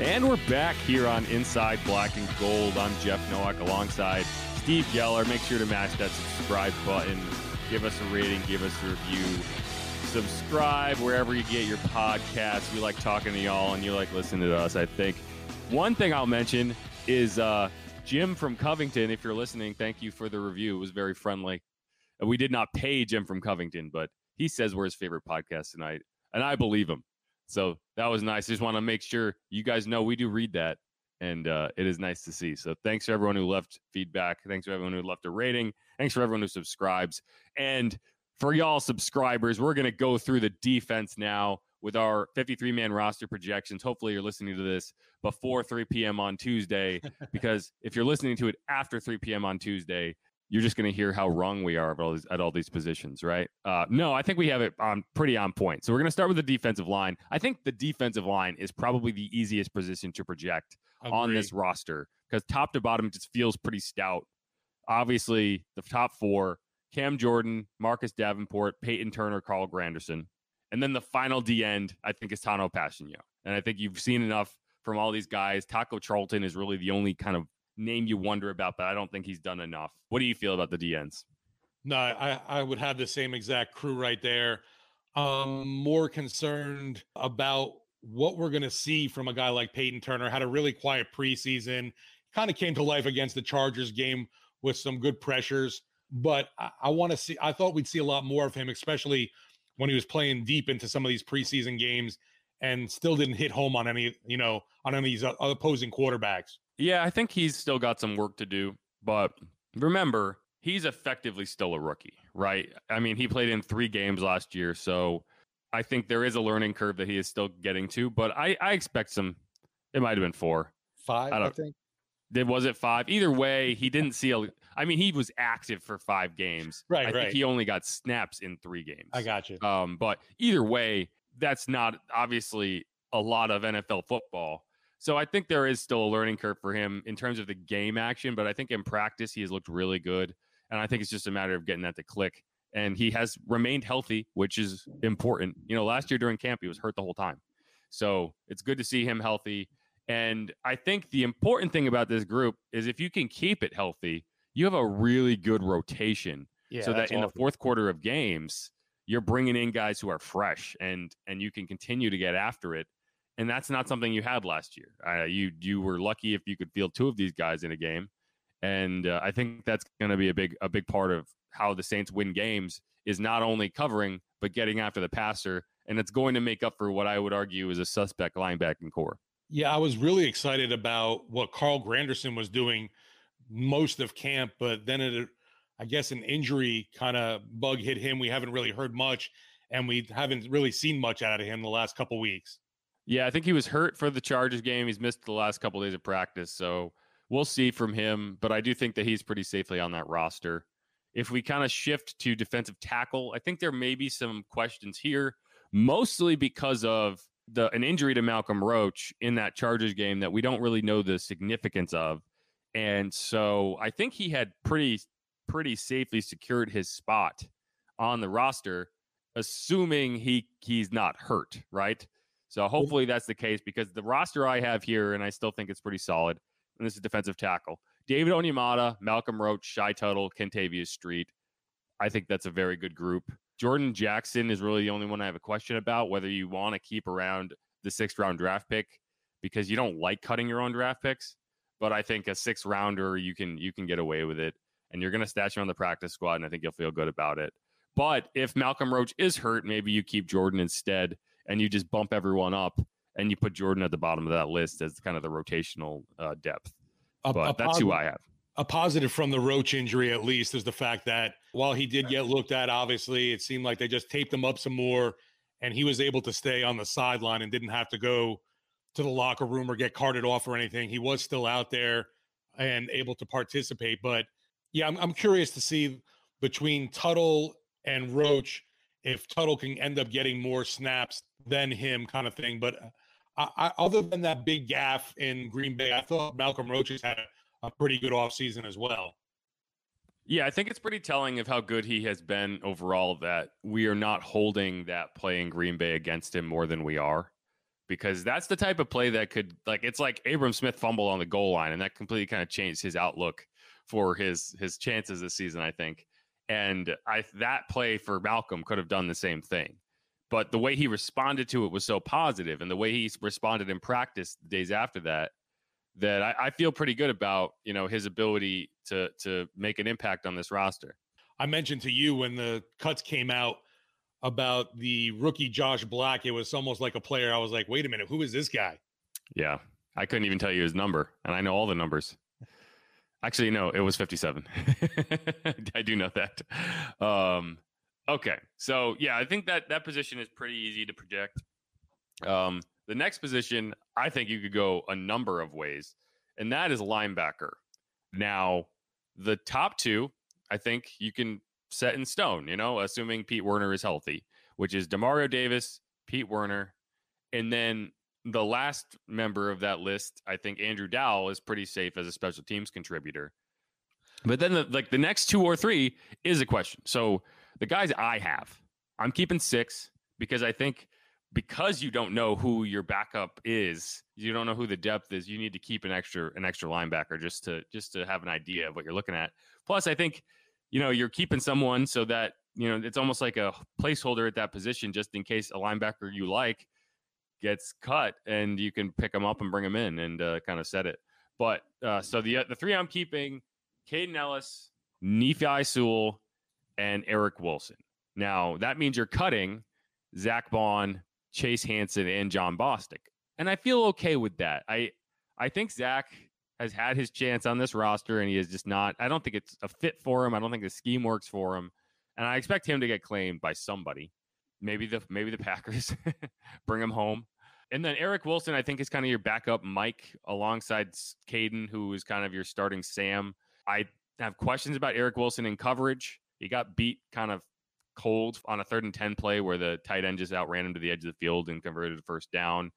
And we're back here on Inside Black and Gold. I'm Jeff Nowak alongside Steve Geller. Make sure to mash that subscribe button. Give us a rating. Give us a review. Subscribe wherever you get your podcasts. We like talking to y'all, and you like listening to us, I think. One thing I'll mention is Jim from Covington. If you're listening, thank you for the review. It was very friendly. We did not pay Jim from Covington, but he says we're his favorite podcast tonight, and I believe him. So that was nice. Just want to make sure you guys know we do read that, and it is nice to see. So thanks to everyone who left feedback. Thanks to everyone who left a rating. Thanks for everyone who subscribes. And for y'all subscribers, we're going to go through the defense now with our 53-man roster projections. Hopefully you're listening to this before 3 p.m. on Tuesday, because if you're listening to it after 3 p.m. on Tuesday, you're just going to hear how wrong we are at all these positions, right? No, I think we have it pretty on point. So we're going to start with the defensive line. I think the defensive line is probably the easiest position to project on this roster, because top to bottom just feels pretty stout. Obviously, the top 4, Cam Jordan, Marcus Davenport, Peyton Turner, Carl Granderson. And then the final D end, I think, is Tano Pashinio. And I think you've seen enough from all these guys. Taco Charlton is really the only kind of name you wonder about, but I don't think he's done enough. What do you feel about the DNs? No, I would have the same exact crew right there. More concerned about what we're going to see from a guy like Peyton Turner. Had a really quiet preseason, kind of came to life against the Chargers game with some good pressures, but I want to see, I thought we'd see a lot more of him, especially when he was playing deep into some of these preseason games and still didn't hit home on any, you know, on any of these opposing quarterbacks. Yeah, I think he's still got some work to do, but remember, he's effectively still a rookie, right? I mean, he played in 3 games last year, so I think there is a learning curve that he is still getting to, but I expect some, it might have been 4, 5, I think. Was it 5? Either way, he didn't see a, I mean, he was active for 5 games. Right, I think he only got snaps in 3 games. I got you. But either way, that's not obviously a lot of NFL football. So I think there is still a learning curve for him in terms of the game action, but I think in practice, he has looked really good. And I think it's just a matter of getting that to click. And he has remained healthy, which is important. You know, last year during camp, he was hurt the whole time. So it's good to see him healthy. And I think the important thing about this group is if you can keep it healthy, you have a really good rotation. Yeah, so that in the fourth quarter of games, you're bringing in guys who are fresh and you can continue to get after it. And that's not something you had last year. You were lucky if you could field 2 of these guys in a game. And I think that's going to be a big part of how the Saints win games, is not only covering, but getting after the passer. And it's going to make up for what I would argue is a suspect linebacking core. Yeah, I was really excited about what Carl Granderson was doing most of camp, but then an injury kind of bug hit him. We haven't really heard much, and we haven't really seen much out of him the last couple weeks. Yeah, I think he was hurt for the Chargers game. He's missed the last couple of days of practice, so we'll see from him. But I do think that he's pretty safely on that roster. If we kind of shift to defensive tackle, I think there may be some questions here, mostly because of an injury to Malcolm Roach in that Chargers game that we don't really know the significance of. And so I think he had pretty safely secured his spot on the roster, assuming he's not hurt, right? So hopefully that's the case, because the roster I have here, and I still think it's pretty solid, and this is defensive tackle: David Onyemata, Malcolm Roach, Shy Tuttle, Kentavious Street. I think that's a very good group. Jordan Jackson is really the only one I have a question about, whether you want to keep around the 6th-round draft pick, because you don't like cutting your own draft picks. But I think a 6th-rounder, you can get away with it, and you're going to stash him on the practice squad, and I think you'll feel good about it. But if Malcolm Roach is hurt, maybe you keep Jordan instead, and you just bump everyone up, and you put Jordan at the bottom of that list as kind of the rotational depth. But that's who I have. A positive from the Roach injury, at least, is the fact that while he did get looked at, obviously, it seemed like they just taped him up some more, and he was able to stay on the sideline and didn't have to go to the locker room or get carted off or anything. He was still out there and able to participate. But, yeah, I'm curious to see between Tuttle and Roach if Tuttle can end up getting more snaps than him, kind of thing. But I, other than that big gaffe in Green Bay, I thought Malcolm Roach has had a pretty good offseason as well. Yeah, I think it's pretty telling of how good he has been overall that we are not holding that play in Green Bay against him more than we are, because that's the type of play that could, like, it's like Abram Smith fumbled on the goal line, and that completely kind of changed his outlook for his chances this season, I think. And that play for Malcolm could have done the same thing. But the way he responded to it was so positive, and the way he responded in practice the days after that I feel pretty good about, you know, his ability to make an impact on this roster. I mentioned to you when the cuts came out about the rookie Josh Black, it was almost like a player. I was like, wait a minute, who is this guy? Yeah, I couldn't even tell you his number, and I know all the numbers. Actually, no, it was 57. I do know that. Okay, so yeah, I think that position is pretty easy to predict. The next position, I think you could go a number of ways, and that is linebacker. Now, the top 2, I think you can set in stone, you know, assuming Pete Werner is healthy, which is Demario Davis, Pete Werner. And then the last member of that list, I think Andrew Dowell is pretty safe as a special teams contributor. But then the next 2 or 3 is a question. So the guys I have, I'm keeping 6 because I think, because you don't know who your backup is, you don't know who the depth is, you need to keep an extra linebacker just to have an idea of what you're looking at. Plus, I think, you know, you're keeping someone so that, you know, it's almost like a placeholder at that position, just in case a linebacker you like gets cut, and you can pick him up and bring him in and kind of set it. But so the three I'm keeping: Caden Ellis, Nephi Sewell, and Eric Wilson. Now, that means you're cutting Zach Bond, Chase Hansen, and John Bostic. And I feel okay with that. I think Zach has had his chance on this roster, and he is just not... I don't think it's a fit for him. I don't think the scheme works for him. And I expect him to get claimed by somebody. Maybe the Packers bring him home. And then Eric Wilson, I think, is kind of your backup Mike alongside Caden, who is kind of your starting Sam. I have questions about Eric Wilson in coverage. He got beat kind of cold on a 3rd and 10 play where the tight end just outran him to the edge of the field and converted the first down.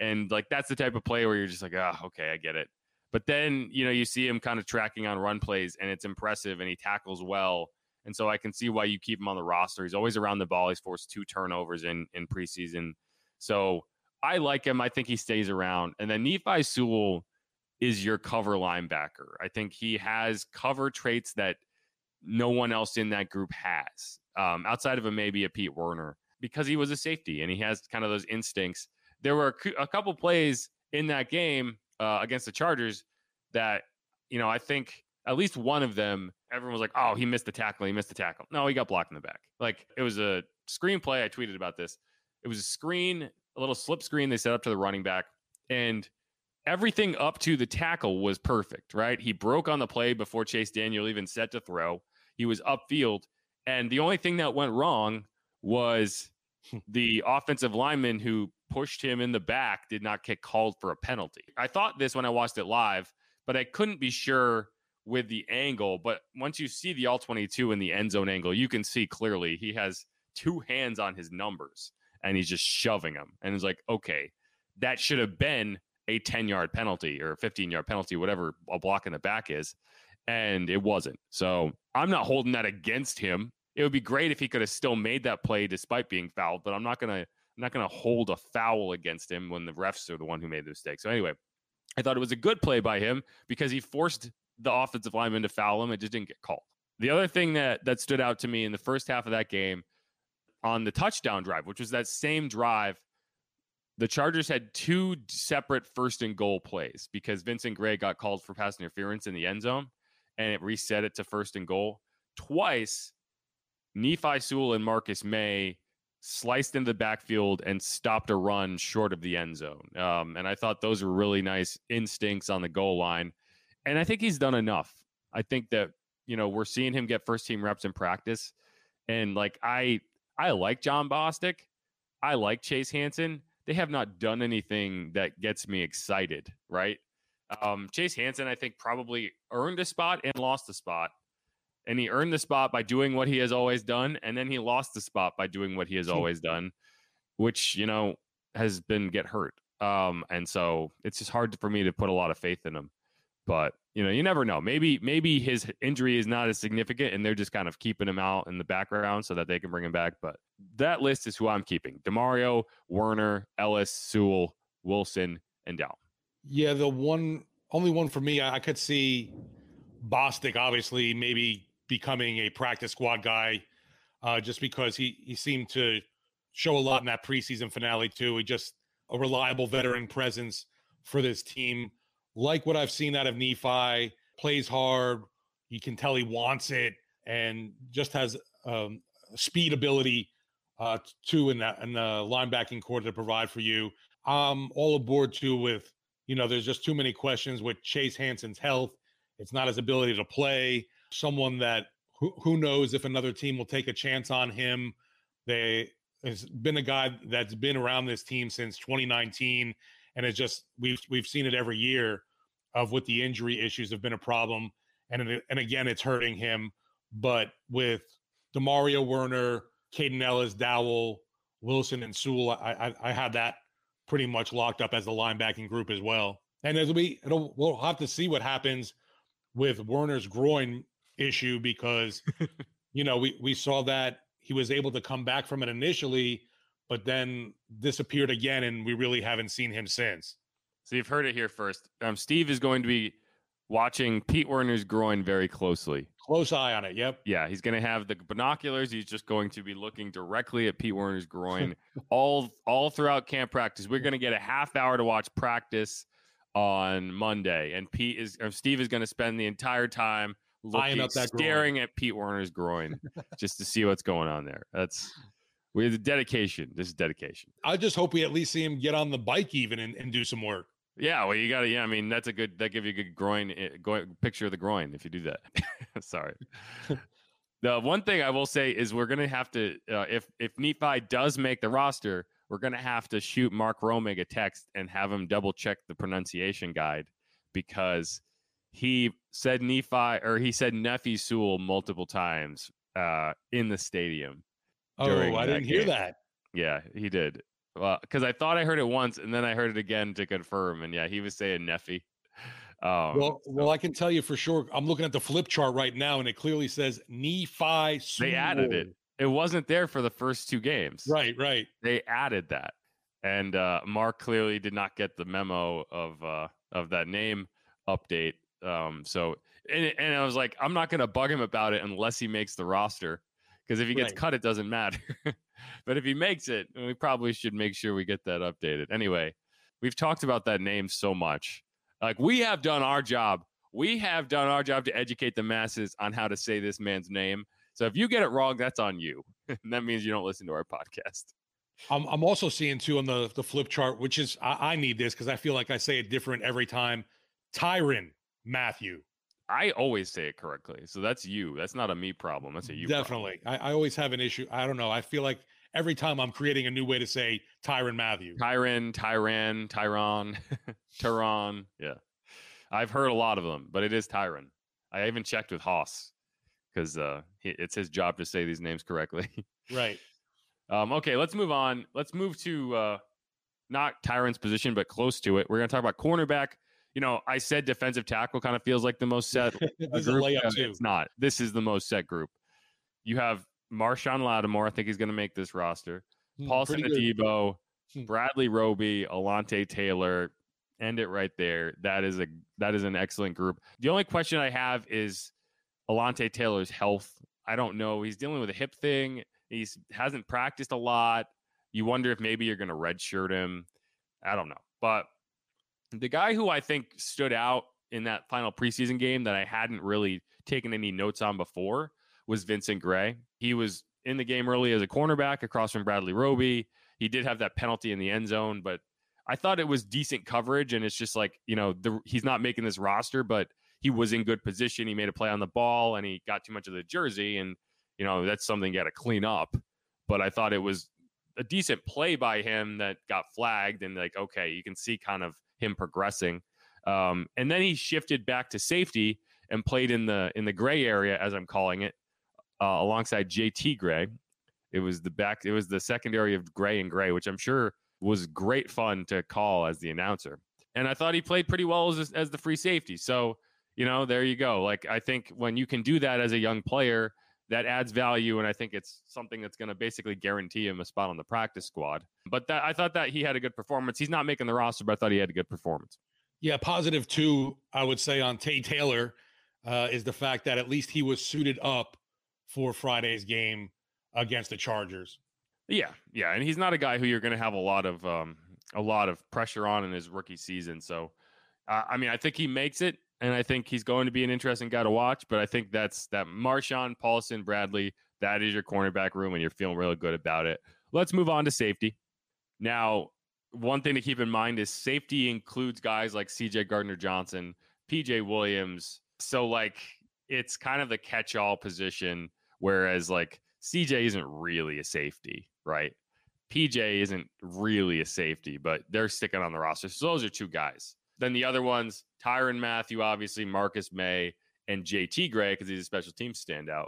And like, that's the type of play where you're just like, ah, oh, okay, I get it. But then, you know, you see him kind of tracking on run plays, and it's impressive, and he tackles well. And so I can see why you keep him on the roster. He's always around the ball. He's forced 2 turnovers in preseason. So I like him. I think he stays around. And then Nephi Sewell is your cover linebacker. I think he has cover traits that no one else in that group has, outside of maybe a Pete Werner, because he was a safety and he has kind of those instincts. There were a couple plays in that game against the Chargers that, you know, I think at least one of them, everyone was like, oh, he missed the tackle. He missed the tackle. No, he got blocked in the back. Like, it was a screen play. I tweeted about this. It was a screen, a little slip screen they set up to the running back, and everything up to the tackle was perfect, right? He broke on the play before Chase Daniel even set to throw. He was upfield, and the only thing that went wrong was the offensive lineman who pushed him in the back did not get called for a penalty. I thought this when I watched it live, but I couldn't be sure with the angle. But once you see the all-22 in the end zone angle, you can see clearly he has 2 hands on his numbers, and he's just shoving them. And it's like, okay, that should have been a 10-yard penalty or a 15-yard penalty, whatever a block in the back is. And it wasn't. So I'm not holding that against him. It would be great if he could have still made that play despite being fouled, but I'm not going to hold a foul against him when the refs are the one who made the mistake. So anyway, I thought it was a good play by him because he forced the offensive lineman to foul him. It just didn't get called. The other thing that stood out to me in the first half of that game on the touchdown drive, which was that same drive, the Chargers had 2 separate 1st and goal plays because Vincent Gray got called for pass interference in the end zone, and it reset it to 1st and goal. Twice, Nephi Sewell and Marcus May sliced into the backfield and stopped a run short of the end zone. And I thought those were really nice instincts on the goal line. And I think he's done enough. I think that, you know, we're seeing him get first team reps in practice. And like, I like John Bostic. I like Chase Hansen. They have not done anything that gets me excited, right? Chase Hansen, I think, probably earned a spot and lost a spot. And he earned the spot by doing what he has always done. And then he lost the spot by doing what he has always done, which, you know, has been get hurt. And so it's just hard for me to put a lot of faith in him. But, you know, you never know. Maybe his injury is not as significant and they're just kind of keeping him out in the background so that they can bring him back. But that list is who I'm keeping: DeMario, Werner, Ellis, Sewell, Wilson, and Dowell. Yeah, the only one for me, I could see Bostic obviously maybe becoming a practice squad guy just because he seemed to show a lot in that preseason finale too. He just a reliable veteran presence for this team. Like what I've seen out of Nephi, plays hard. You can tell he wants it and just has speed ability too in the linebacking core to provide for you. I'm all aboard too with, you know, there's just too many questions with Chase Hansen's health. It's not his ability to play. Someone that who knows if another team will take a chance on him. It's been a guy that's been around this team since 2019. And it's just, we've seen it every year of what the injury issues have been a problem. And again, it's hurting him. But with DeMario Werner, Caden Ellis, Dowell, Wilson, and Sewell, I had that pretty much locked up as the linebacking group as well. And we'll have to see what happens with Werner's groin issue because, you know, we saw that he was able to come back from it initially, but then disappeared again, and we really haven't seen him since. So you've heard it here first. Steve is going to be watching Pete Werner's groin very closely. Close eye on it, yep. Yeah, he's going to have the binoculars. He's just going to be looking directly at Pete Werner's groin all throughout camp practice. We're going to get a half hour to watch practice on Monday, and Steve is going to spend the entire time staring at Pete Werner's groin just to see what's going on there. We have the dedication. This is dedication. I just hope we at least see him get on the bike even and do some work. Yeah, well, you got to. Yeah, I mean, that gives you a good picture of the groin if you do that. Sorry. The one thing I will say is we're going to have to, if Nephi does make the roster, we're going to have to shoot Mark Romig a text and have him double check the pronunciation guide, because he said Nephi Sewell multiple times in the stadium. Oh, I didn't hear that. Yeah, he did. Well, because I thought I heard it once, and then I heard it again to confirm. And yeah, he was saying Nephi. Well, I can tell you for sure. I'm looking at the flip chart right now, and it clearly says Nephi Sewell. They added it. It wasn't there for the first two games. Right. They added that, and Mark clearly did not get the memo of that name update. So I was like, I'm not going to bug him about it unless he makes the roster, because if he gets cut, it doesn't matter. But if he makes it, we probably should make sure we get that updated. Anyway, we've talked about that name so much. Like, we have done our job. We have done our job to educate the masses on how to say this man's name. So if you get it wrong, that's on you. And that means you don't listen to our podcast. I'm also seeing, too, on the flip chart, which is, I need this because I feel like I say it different every time. Tyrann Mathieu. I always say it correctly. So that's you. That's not a me problem. That's a you problem. Definitely. I always have an issue. I don't know. I feel like every time I'm creating a new way to say Tyrann Mathieu. Tyrann, Tehran. Yeah. I've heard a lot of them, but it is Tyrann. I even checked with Haas because it's his job to say these names correctly. Right. Okay, let's move on. Let's move to not Tyrann's position, but close to it. We're going to talk about cornerback. You know, I said defensive tackle kind of feels like the most set group. It's not. This is the most set group. You have Marshawn Lattimore. I think he's going to make this roster. Paulson Adebo, Bradley Roby, Alante Taylor. End it right there. That is an excellent group. The only question I have is Alante Taylor's health. I don't know. He's dealing with a hip thing. He hasn't practiced a lot. You wonder if maybe you're going to redshirt him. I don't know. But the guy who I think stood out in that final preseason game that I hadn't really taken any notes on before was Vincent Gray. He was in the game early as a cornerback across from Bradley Roby. He did have that penalty in the end zone, but I thought it was decent coverage. And it's just like, you know, he's not making this roster, but he was in good position. He made a play on the ball and he got too much of the jersey. And, you know, that's something you got to clean up. But I thought it was a decent play by him that got flagged. And like, okay, you can see kind of him progressing. And then he shifted back to safety and played in the gray area, as I'm calling it, alongside JT Gray. It was the secondary of Gray and Gray, which I'm sure was great fun to call as the announcer. And I thought he played pretty well as the free safety. So, you know, there you go. Like, I think when you can do that as a young player, that adds value, and I think it's something that's going to basically guarantee him a spot on the practice squad. But I thought that he had a good performance. He's not making the roster, but I thought he had a good performance. Yeah, positive too, I would say, on Tay Taylor is the fact that at least he was suited up for Friday's game against the Chargers. Yeah, and he's not a guy who you're going to have a lot of pressure on in his rookie season. So, I mean, I think he makes it. And I think he's going to be an interesting guy to watch. But I think that's that Marshawn, Paulson, Bradley, that is your cornerback room, and you're feeling really good about it. Let's move on to safety. Now, one thing to keep in mind is safety includes guys like C.J. Gardner-Johnson, P.J. Williams. So, like, it's kind of the catch-all position, whereas, like, C.J. isn't really a safety, right? P.J. isn't really a safety, but they're sticking on the roster. So those are two guys. Then the other ones, Tyrann Mathieu, obviously, Marcus May, and JT Gray, because he's a special team standout.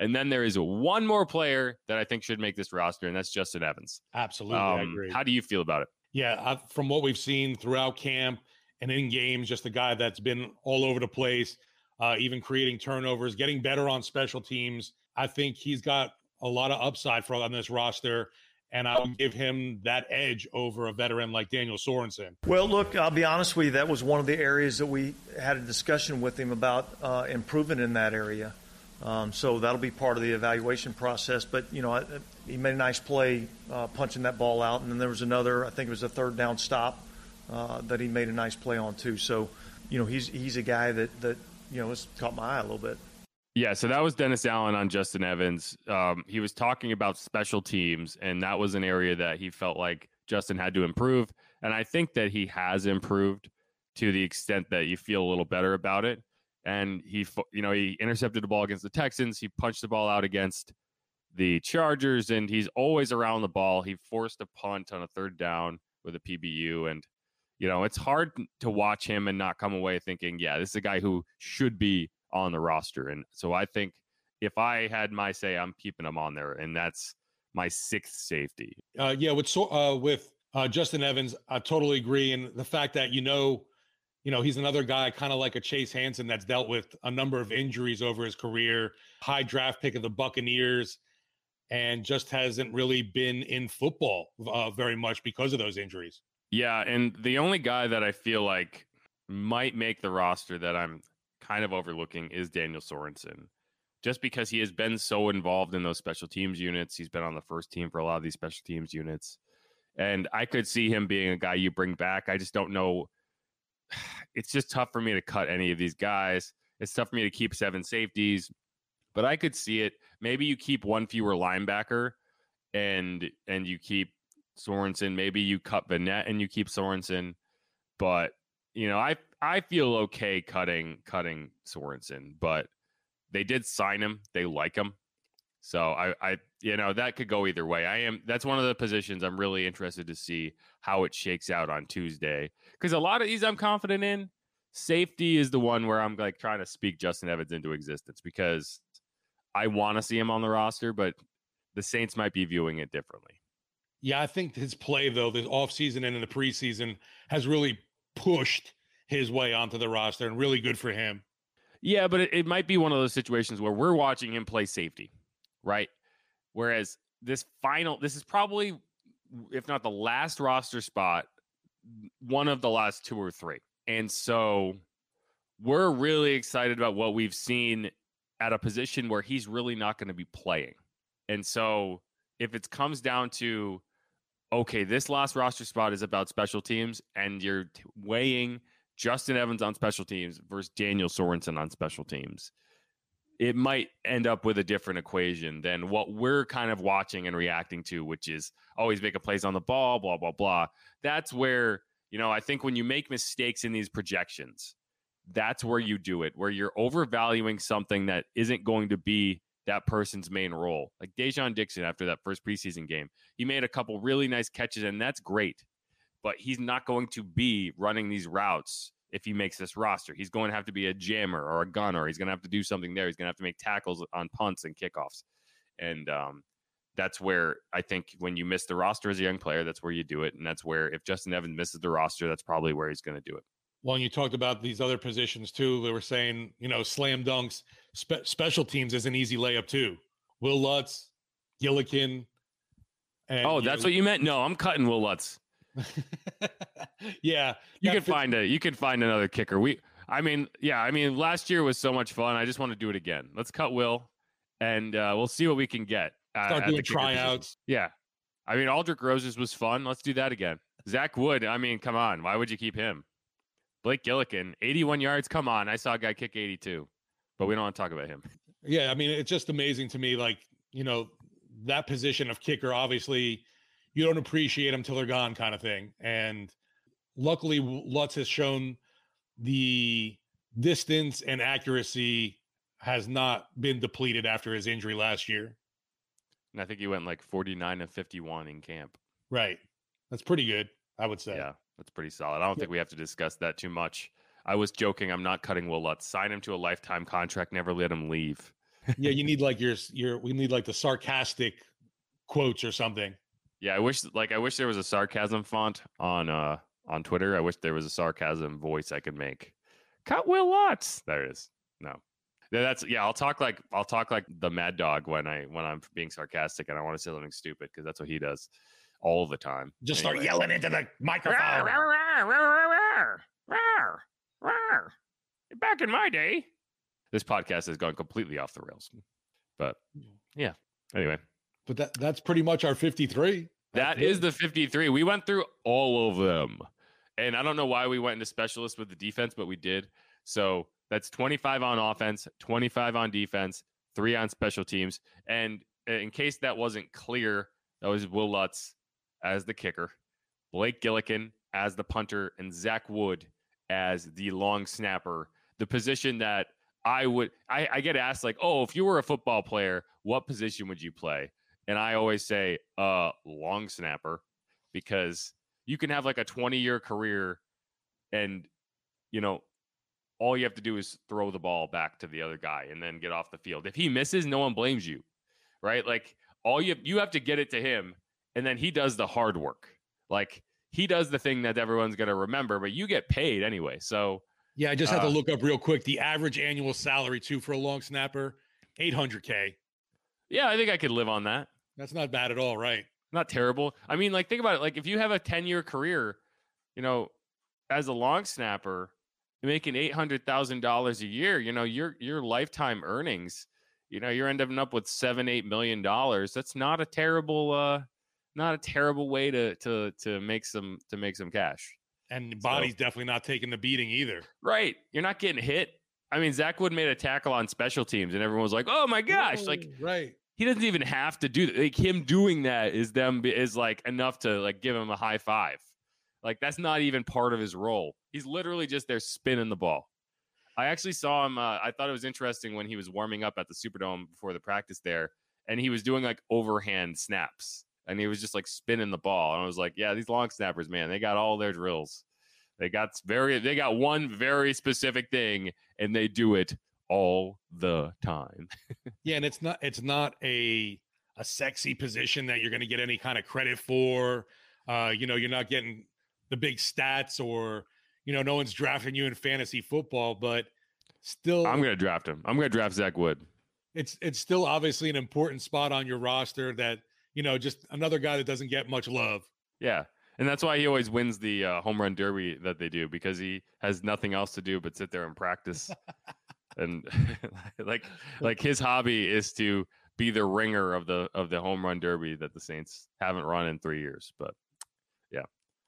And then there is one more player that I think should make this roster, and that's Justin Evans. Absolutely, I agree. How do you feel about it? Yeah, from what we've seen throughout camp and in games, just a guy that's been all over the place, even creating turnovers, getting better on special teams. I think he's got a lot of upside on this roster. and I would give him that edge over a veteran like Daniel Sorensen. Well, look, I'll be honest with you. That was one of the areas that we had a discussion with him about improvement in that area. So that'll be part of the evaluation process. But, you know, he made a nice play punching that ball out. And then there was another, I think it was a third down stop that he made a nice play on too. So, you know, he's a guy that you know, has caught my eye a little bit. Yeah, so that was Dennis Allen on Justin Evans. He was talking about special teams, and that was an area that he felt like Justin had to improve. And I think that he has improved to the extent that you feel a little better about it. And he intercepted the ball against the Texans. He punched the ball out against the Chargers, and he's always around the ball. He forced a punt on a third down with a PBU. And, you know, it's hard to watch him and not come away thinking, yeah, this is a guy who should be on the roster. And so I think if I had my say, I'm keeping him on there. And that's my sixth safety. With Justin Evans, I totally agree. And the fact that, you know, he's another guy kind of like a Chase Hansen that's dealt with a number of injuries over his career, high draft pick of the Buccaneers, and just hasn't really been in football very much because of those injuries. Yeah, and the only guy that I feel like might make the roster that I'm kind of overlooking is Daniel Sorensen, just because he has been so involved in those special teams units. He's been on the first team for a lot of these special teams units, and I could see him being a guy you bring back. I just don't know. It's just tough for me to cut any of these guys. It's tough for me to keep seven safeties, but I could see it. Maybe you keep one fewer linebacker and you keep Sorensen. Maybe you cut Vannett and you keep Sorensen. But, you know, I feel okay cutting Sorensen, but they did sign him. They like him. So I you know, that could go either way. That's one of the positions I'm really interested to see how it shakes out on Tuesday, because a lot of these I'm confident in. Safety is the one where I'm like trying to speak Justin Evans into existence, because I want to see him on the roster, but the Saints might be viewing it differently. Yeah, I think his play though, this offseason and in the preseason, has really pushed his way onto the roster, and really good for him. Yeah, but it might be one of those situations where we're watching him play safety. Right. Whereas this is probably, if not the last roster spot, one of the last two or three. And so we're really excited about what we've seen at a position where he's really not going to be playing. And so if it comes down to, okay, this last roster spot is about special teams, and you're weighing Justin Evans on special teams versus Daniel Sorensen on special teams, it might end up with a different equation than what we're kind of watching and reacting to, which is always making plays on the ball, blah, blah, blah. That's where, you know, I think when you make mistakes in these projections, that's where you do it, where you're overvaluing something that isn't going to be that person's main role. Like Dejon Dixon after that first preseason game, he made a couple really nice catches, and that's great, but he's not going to be running these routes. If he makes this roster, he's going to have to be a jammer or a gunner. He's going to have to do something there. He's going to have to make tackles on punts and kickoffs. And that's where I think when you miss the roster as a young player, that's where you do it. And that's where if Justin Evans misses the roster, that's probably where he's going to do it. Well, and you talked about these other positions too. They were saying, you know, slam dunks, special teams is an easy layup too. Will Lutz, Gillikin. That's what you meant? No, I'm cutting Will Lutz. Yeah, you can find another kicker. Last year was so much fun. I just want to do it again. Let's cut Will, and we'll see what we can get. Start doing tryouts. Yeah, I mean, Aldrick Roses was fun. Let's do that again. Zach Wood, I mean, come on, why would you keep him? Blake Gillikin, 81 yards. Come on, I saw a guy kick 82, but we don't want to talk about him. Yeah, I mean, it's just amazing to me. Like, you know, that position of kicker, obviously, you don't appreciate them till they're gone kind of thing. And luckily Lutz has shown the distance and accuracy has not been depleted after his injury last year. And I think he went like 49 of 51 in camp. Right. That's pretty good, I would say. Yeah, that's pretty solid. I don't think we have to discuss that too much. I was joking. I'm not cutting Will Lutz. Sign him to a lifetime contract. Never let him leave. Yeah. You need like we need like the sarcastic quotes or something. Yeah, I wish there was a sarcasm font on Twitter. I wish there was a sarcasm voice I could make. Cut Will Lutz. There it is. No. That's I'll talk like the mad dog when I'm being sarcastic and I want to say something stupid, because that's what he does all the time. Just anyway. Start yelling into the microphone. Back in my day, this podcast has gone completely off the rails. But yeah, anyway. But that's pretty much our 53. That is the 53. We went through all of them. And I don't know why we went into specialists with the defense, but we did. So that's 25 on offense, 25 on defense, 3 on special teams. And in case that wasn't clear, that was Will Lutz as the kicker, Blake Gillikin as the punter, and Zach Wood as the long snapper. The position that I get asked, like, oh, if you were a football player, what position would you play? And I always say long snapper, because you can have like a 20-year career and, you know, all you have to do is throw the ball back to the other guy and then get off the field. If he misses, no one blames you, right? Like, all you have to get it to him, and then he does the hard work. Like, he does the thing that everyone's going to remember, but you get paid anyway. So yeah, I just have to look up real quick the average annual salary too for a long snapper, $800K. Yeah, I think I could live on that. That's not bad at all, right? Not terrible. I mean, like, think about it. Like, if you have a 10-year career, you know, as a long snapper, you're making $800,000 a year. You know, your lifetime earnings, you know, you're ending up with $7-8 million. That's not a terrible, way to make some cash. And body's definitely not taking the beating either. Right. You're not getting hit. I mean, Zach Wood made a tackle on special teams, and everyone was like, "Oh my gosh!" Like, right. He doesn't even have to do that. Like, him doing that is like enough to like give him a high five. Like, that's not even part of his role. He's literally just there spinning the ball. I actually saw him. I thought it was interesting when he was warming up at the Superdome before the practice there, and he was doing like overhand snaps, and he was just like spinning the ball. And I was like, yeah, these long snappers, man, they got all their drills. They got one very specific thing, and they do it all the time. Yeah, and it's not a sexy position that you're going to get any kind of credit for. You know, you're not getting the big stats, or you know, no one's drafting you in fantasy football. But still, I'm going to draft him. I'm going to draft Zach Wood. It's still obviously an important spot on your roster that, you know, just another guy that doesn't get much love. Yeah. And that's why he always wins the home run derby that they do, because he has nothing else to do but sit there and practice. And like his hobby is to be the ringer of the home run derby that the Saints haven't run in 3 years. But yeah,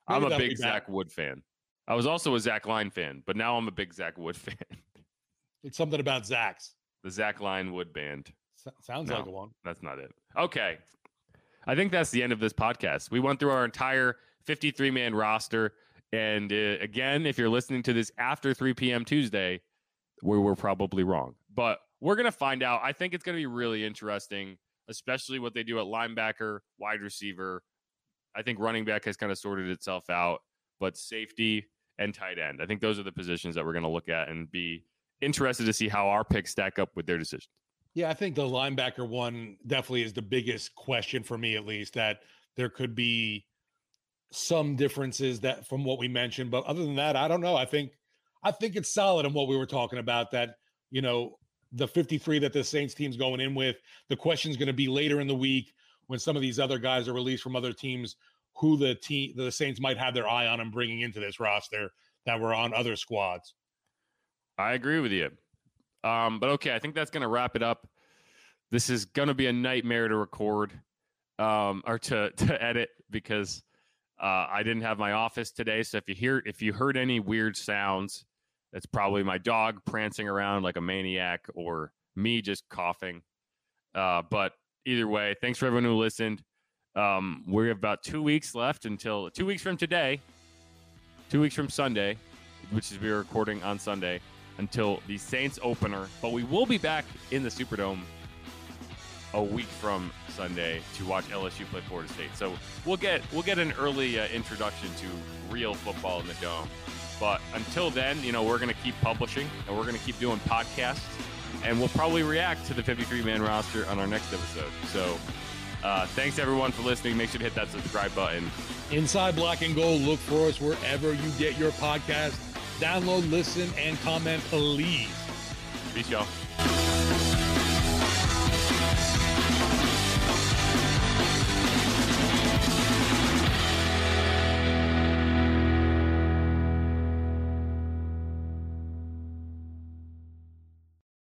I'm a big Zach Wood fan. I was also a Zach Line fan, but now I'm a big Zach Wood fan. It's something about Zach's. The Zach Line Wood Band. Sounds like a one. That's not it. Okay. I think that's the end of this podcast. We went through our entire 53-man roster. And again, if you're listening to this after 3 p.m. Tuesday, we were probably wrong. But we're going to find out. I think it's going to be really interesting, especially what they do at linebacker, wide receiver. I think running back has kind of sorted itself out, but safety and tight end, I think those are the positions that we're going to look at and be interested to see how our picks stack up with their decisions. Yeah, I think the linebacker one definitely is the biggest question for me, at least, that there could be some differences that from what we mentioned. But other than that, I don't know. I think it's solid in what we were talking about, that, you know, the 53 that the Saints team's going in with, the question's going to be later in the week when some of these other guys are released from other teams, who the Saints might have their eye on and bringing into this roster that were on other squads. I agree with you. But okay, I think that's going to wrap it up. This is going to be a nightmare to record or to edit, because I didn't have my office today. So if you heard any weird sounds, it's probably my dog prancing around like a maniac or me just coughing. But either way, thanks for everyone who listened. We have about 2 weeks left until 2 weeks from today, 2 weeks from Sunday, which is we're recording on Sunday, until the Saints opener. But we will be back in the Superdome a week from Sunday to watch LSU play Florida State. So we'll get an early introduction to real football in the Dome. But until then, you know, we're going to keep publishing, and we're going to keep doing podcasts, and we'll probably react to the 53-man roster on our next episode. So thanks, everyone, for listening. Make sure to hit that subscribe button. Inside Black and Gold, look for us wherever you get your podcast. Download, listen, and comment, please. Peace, y'all.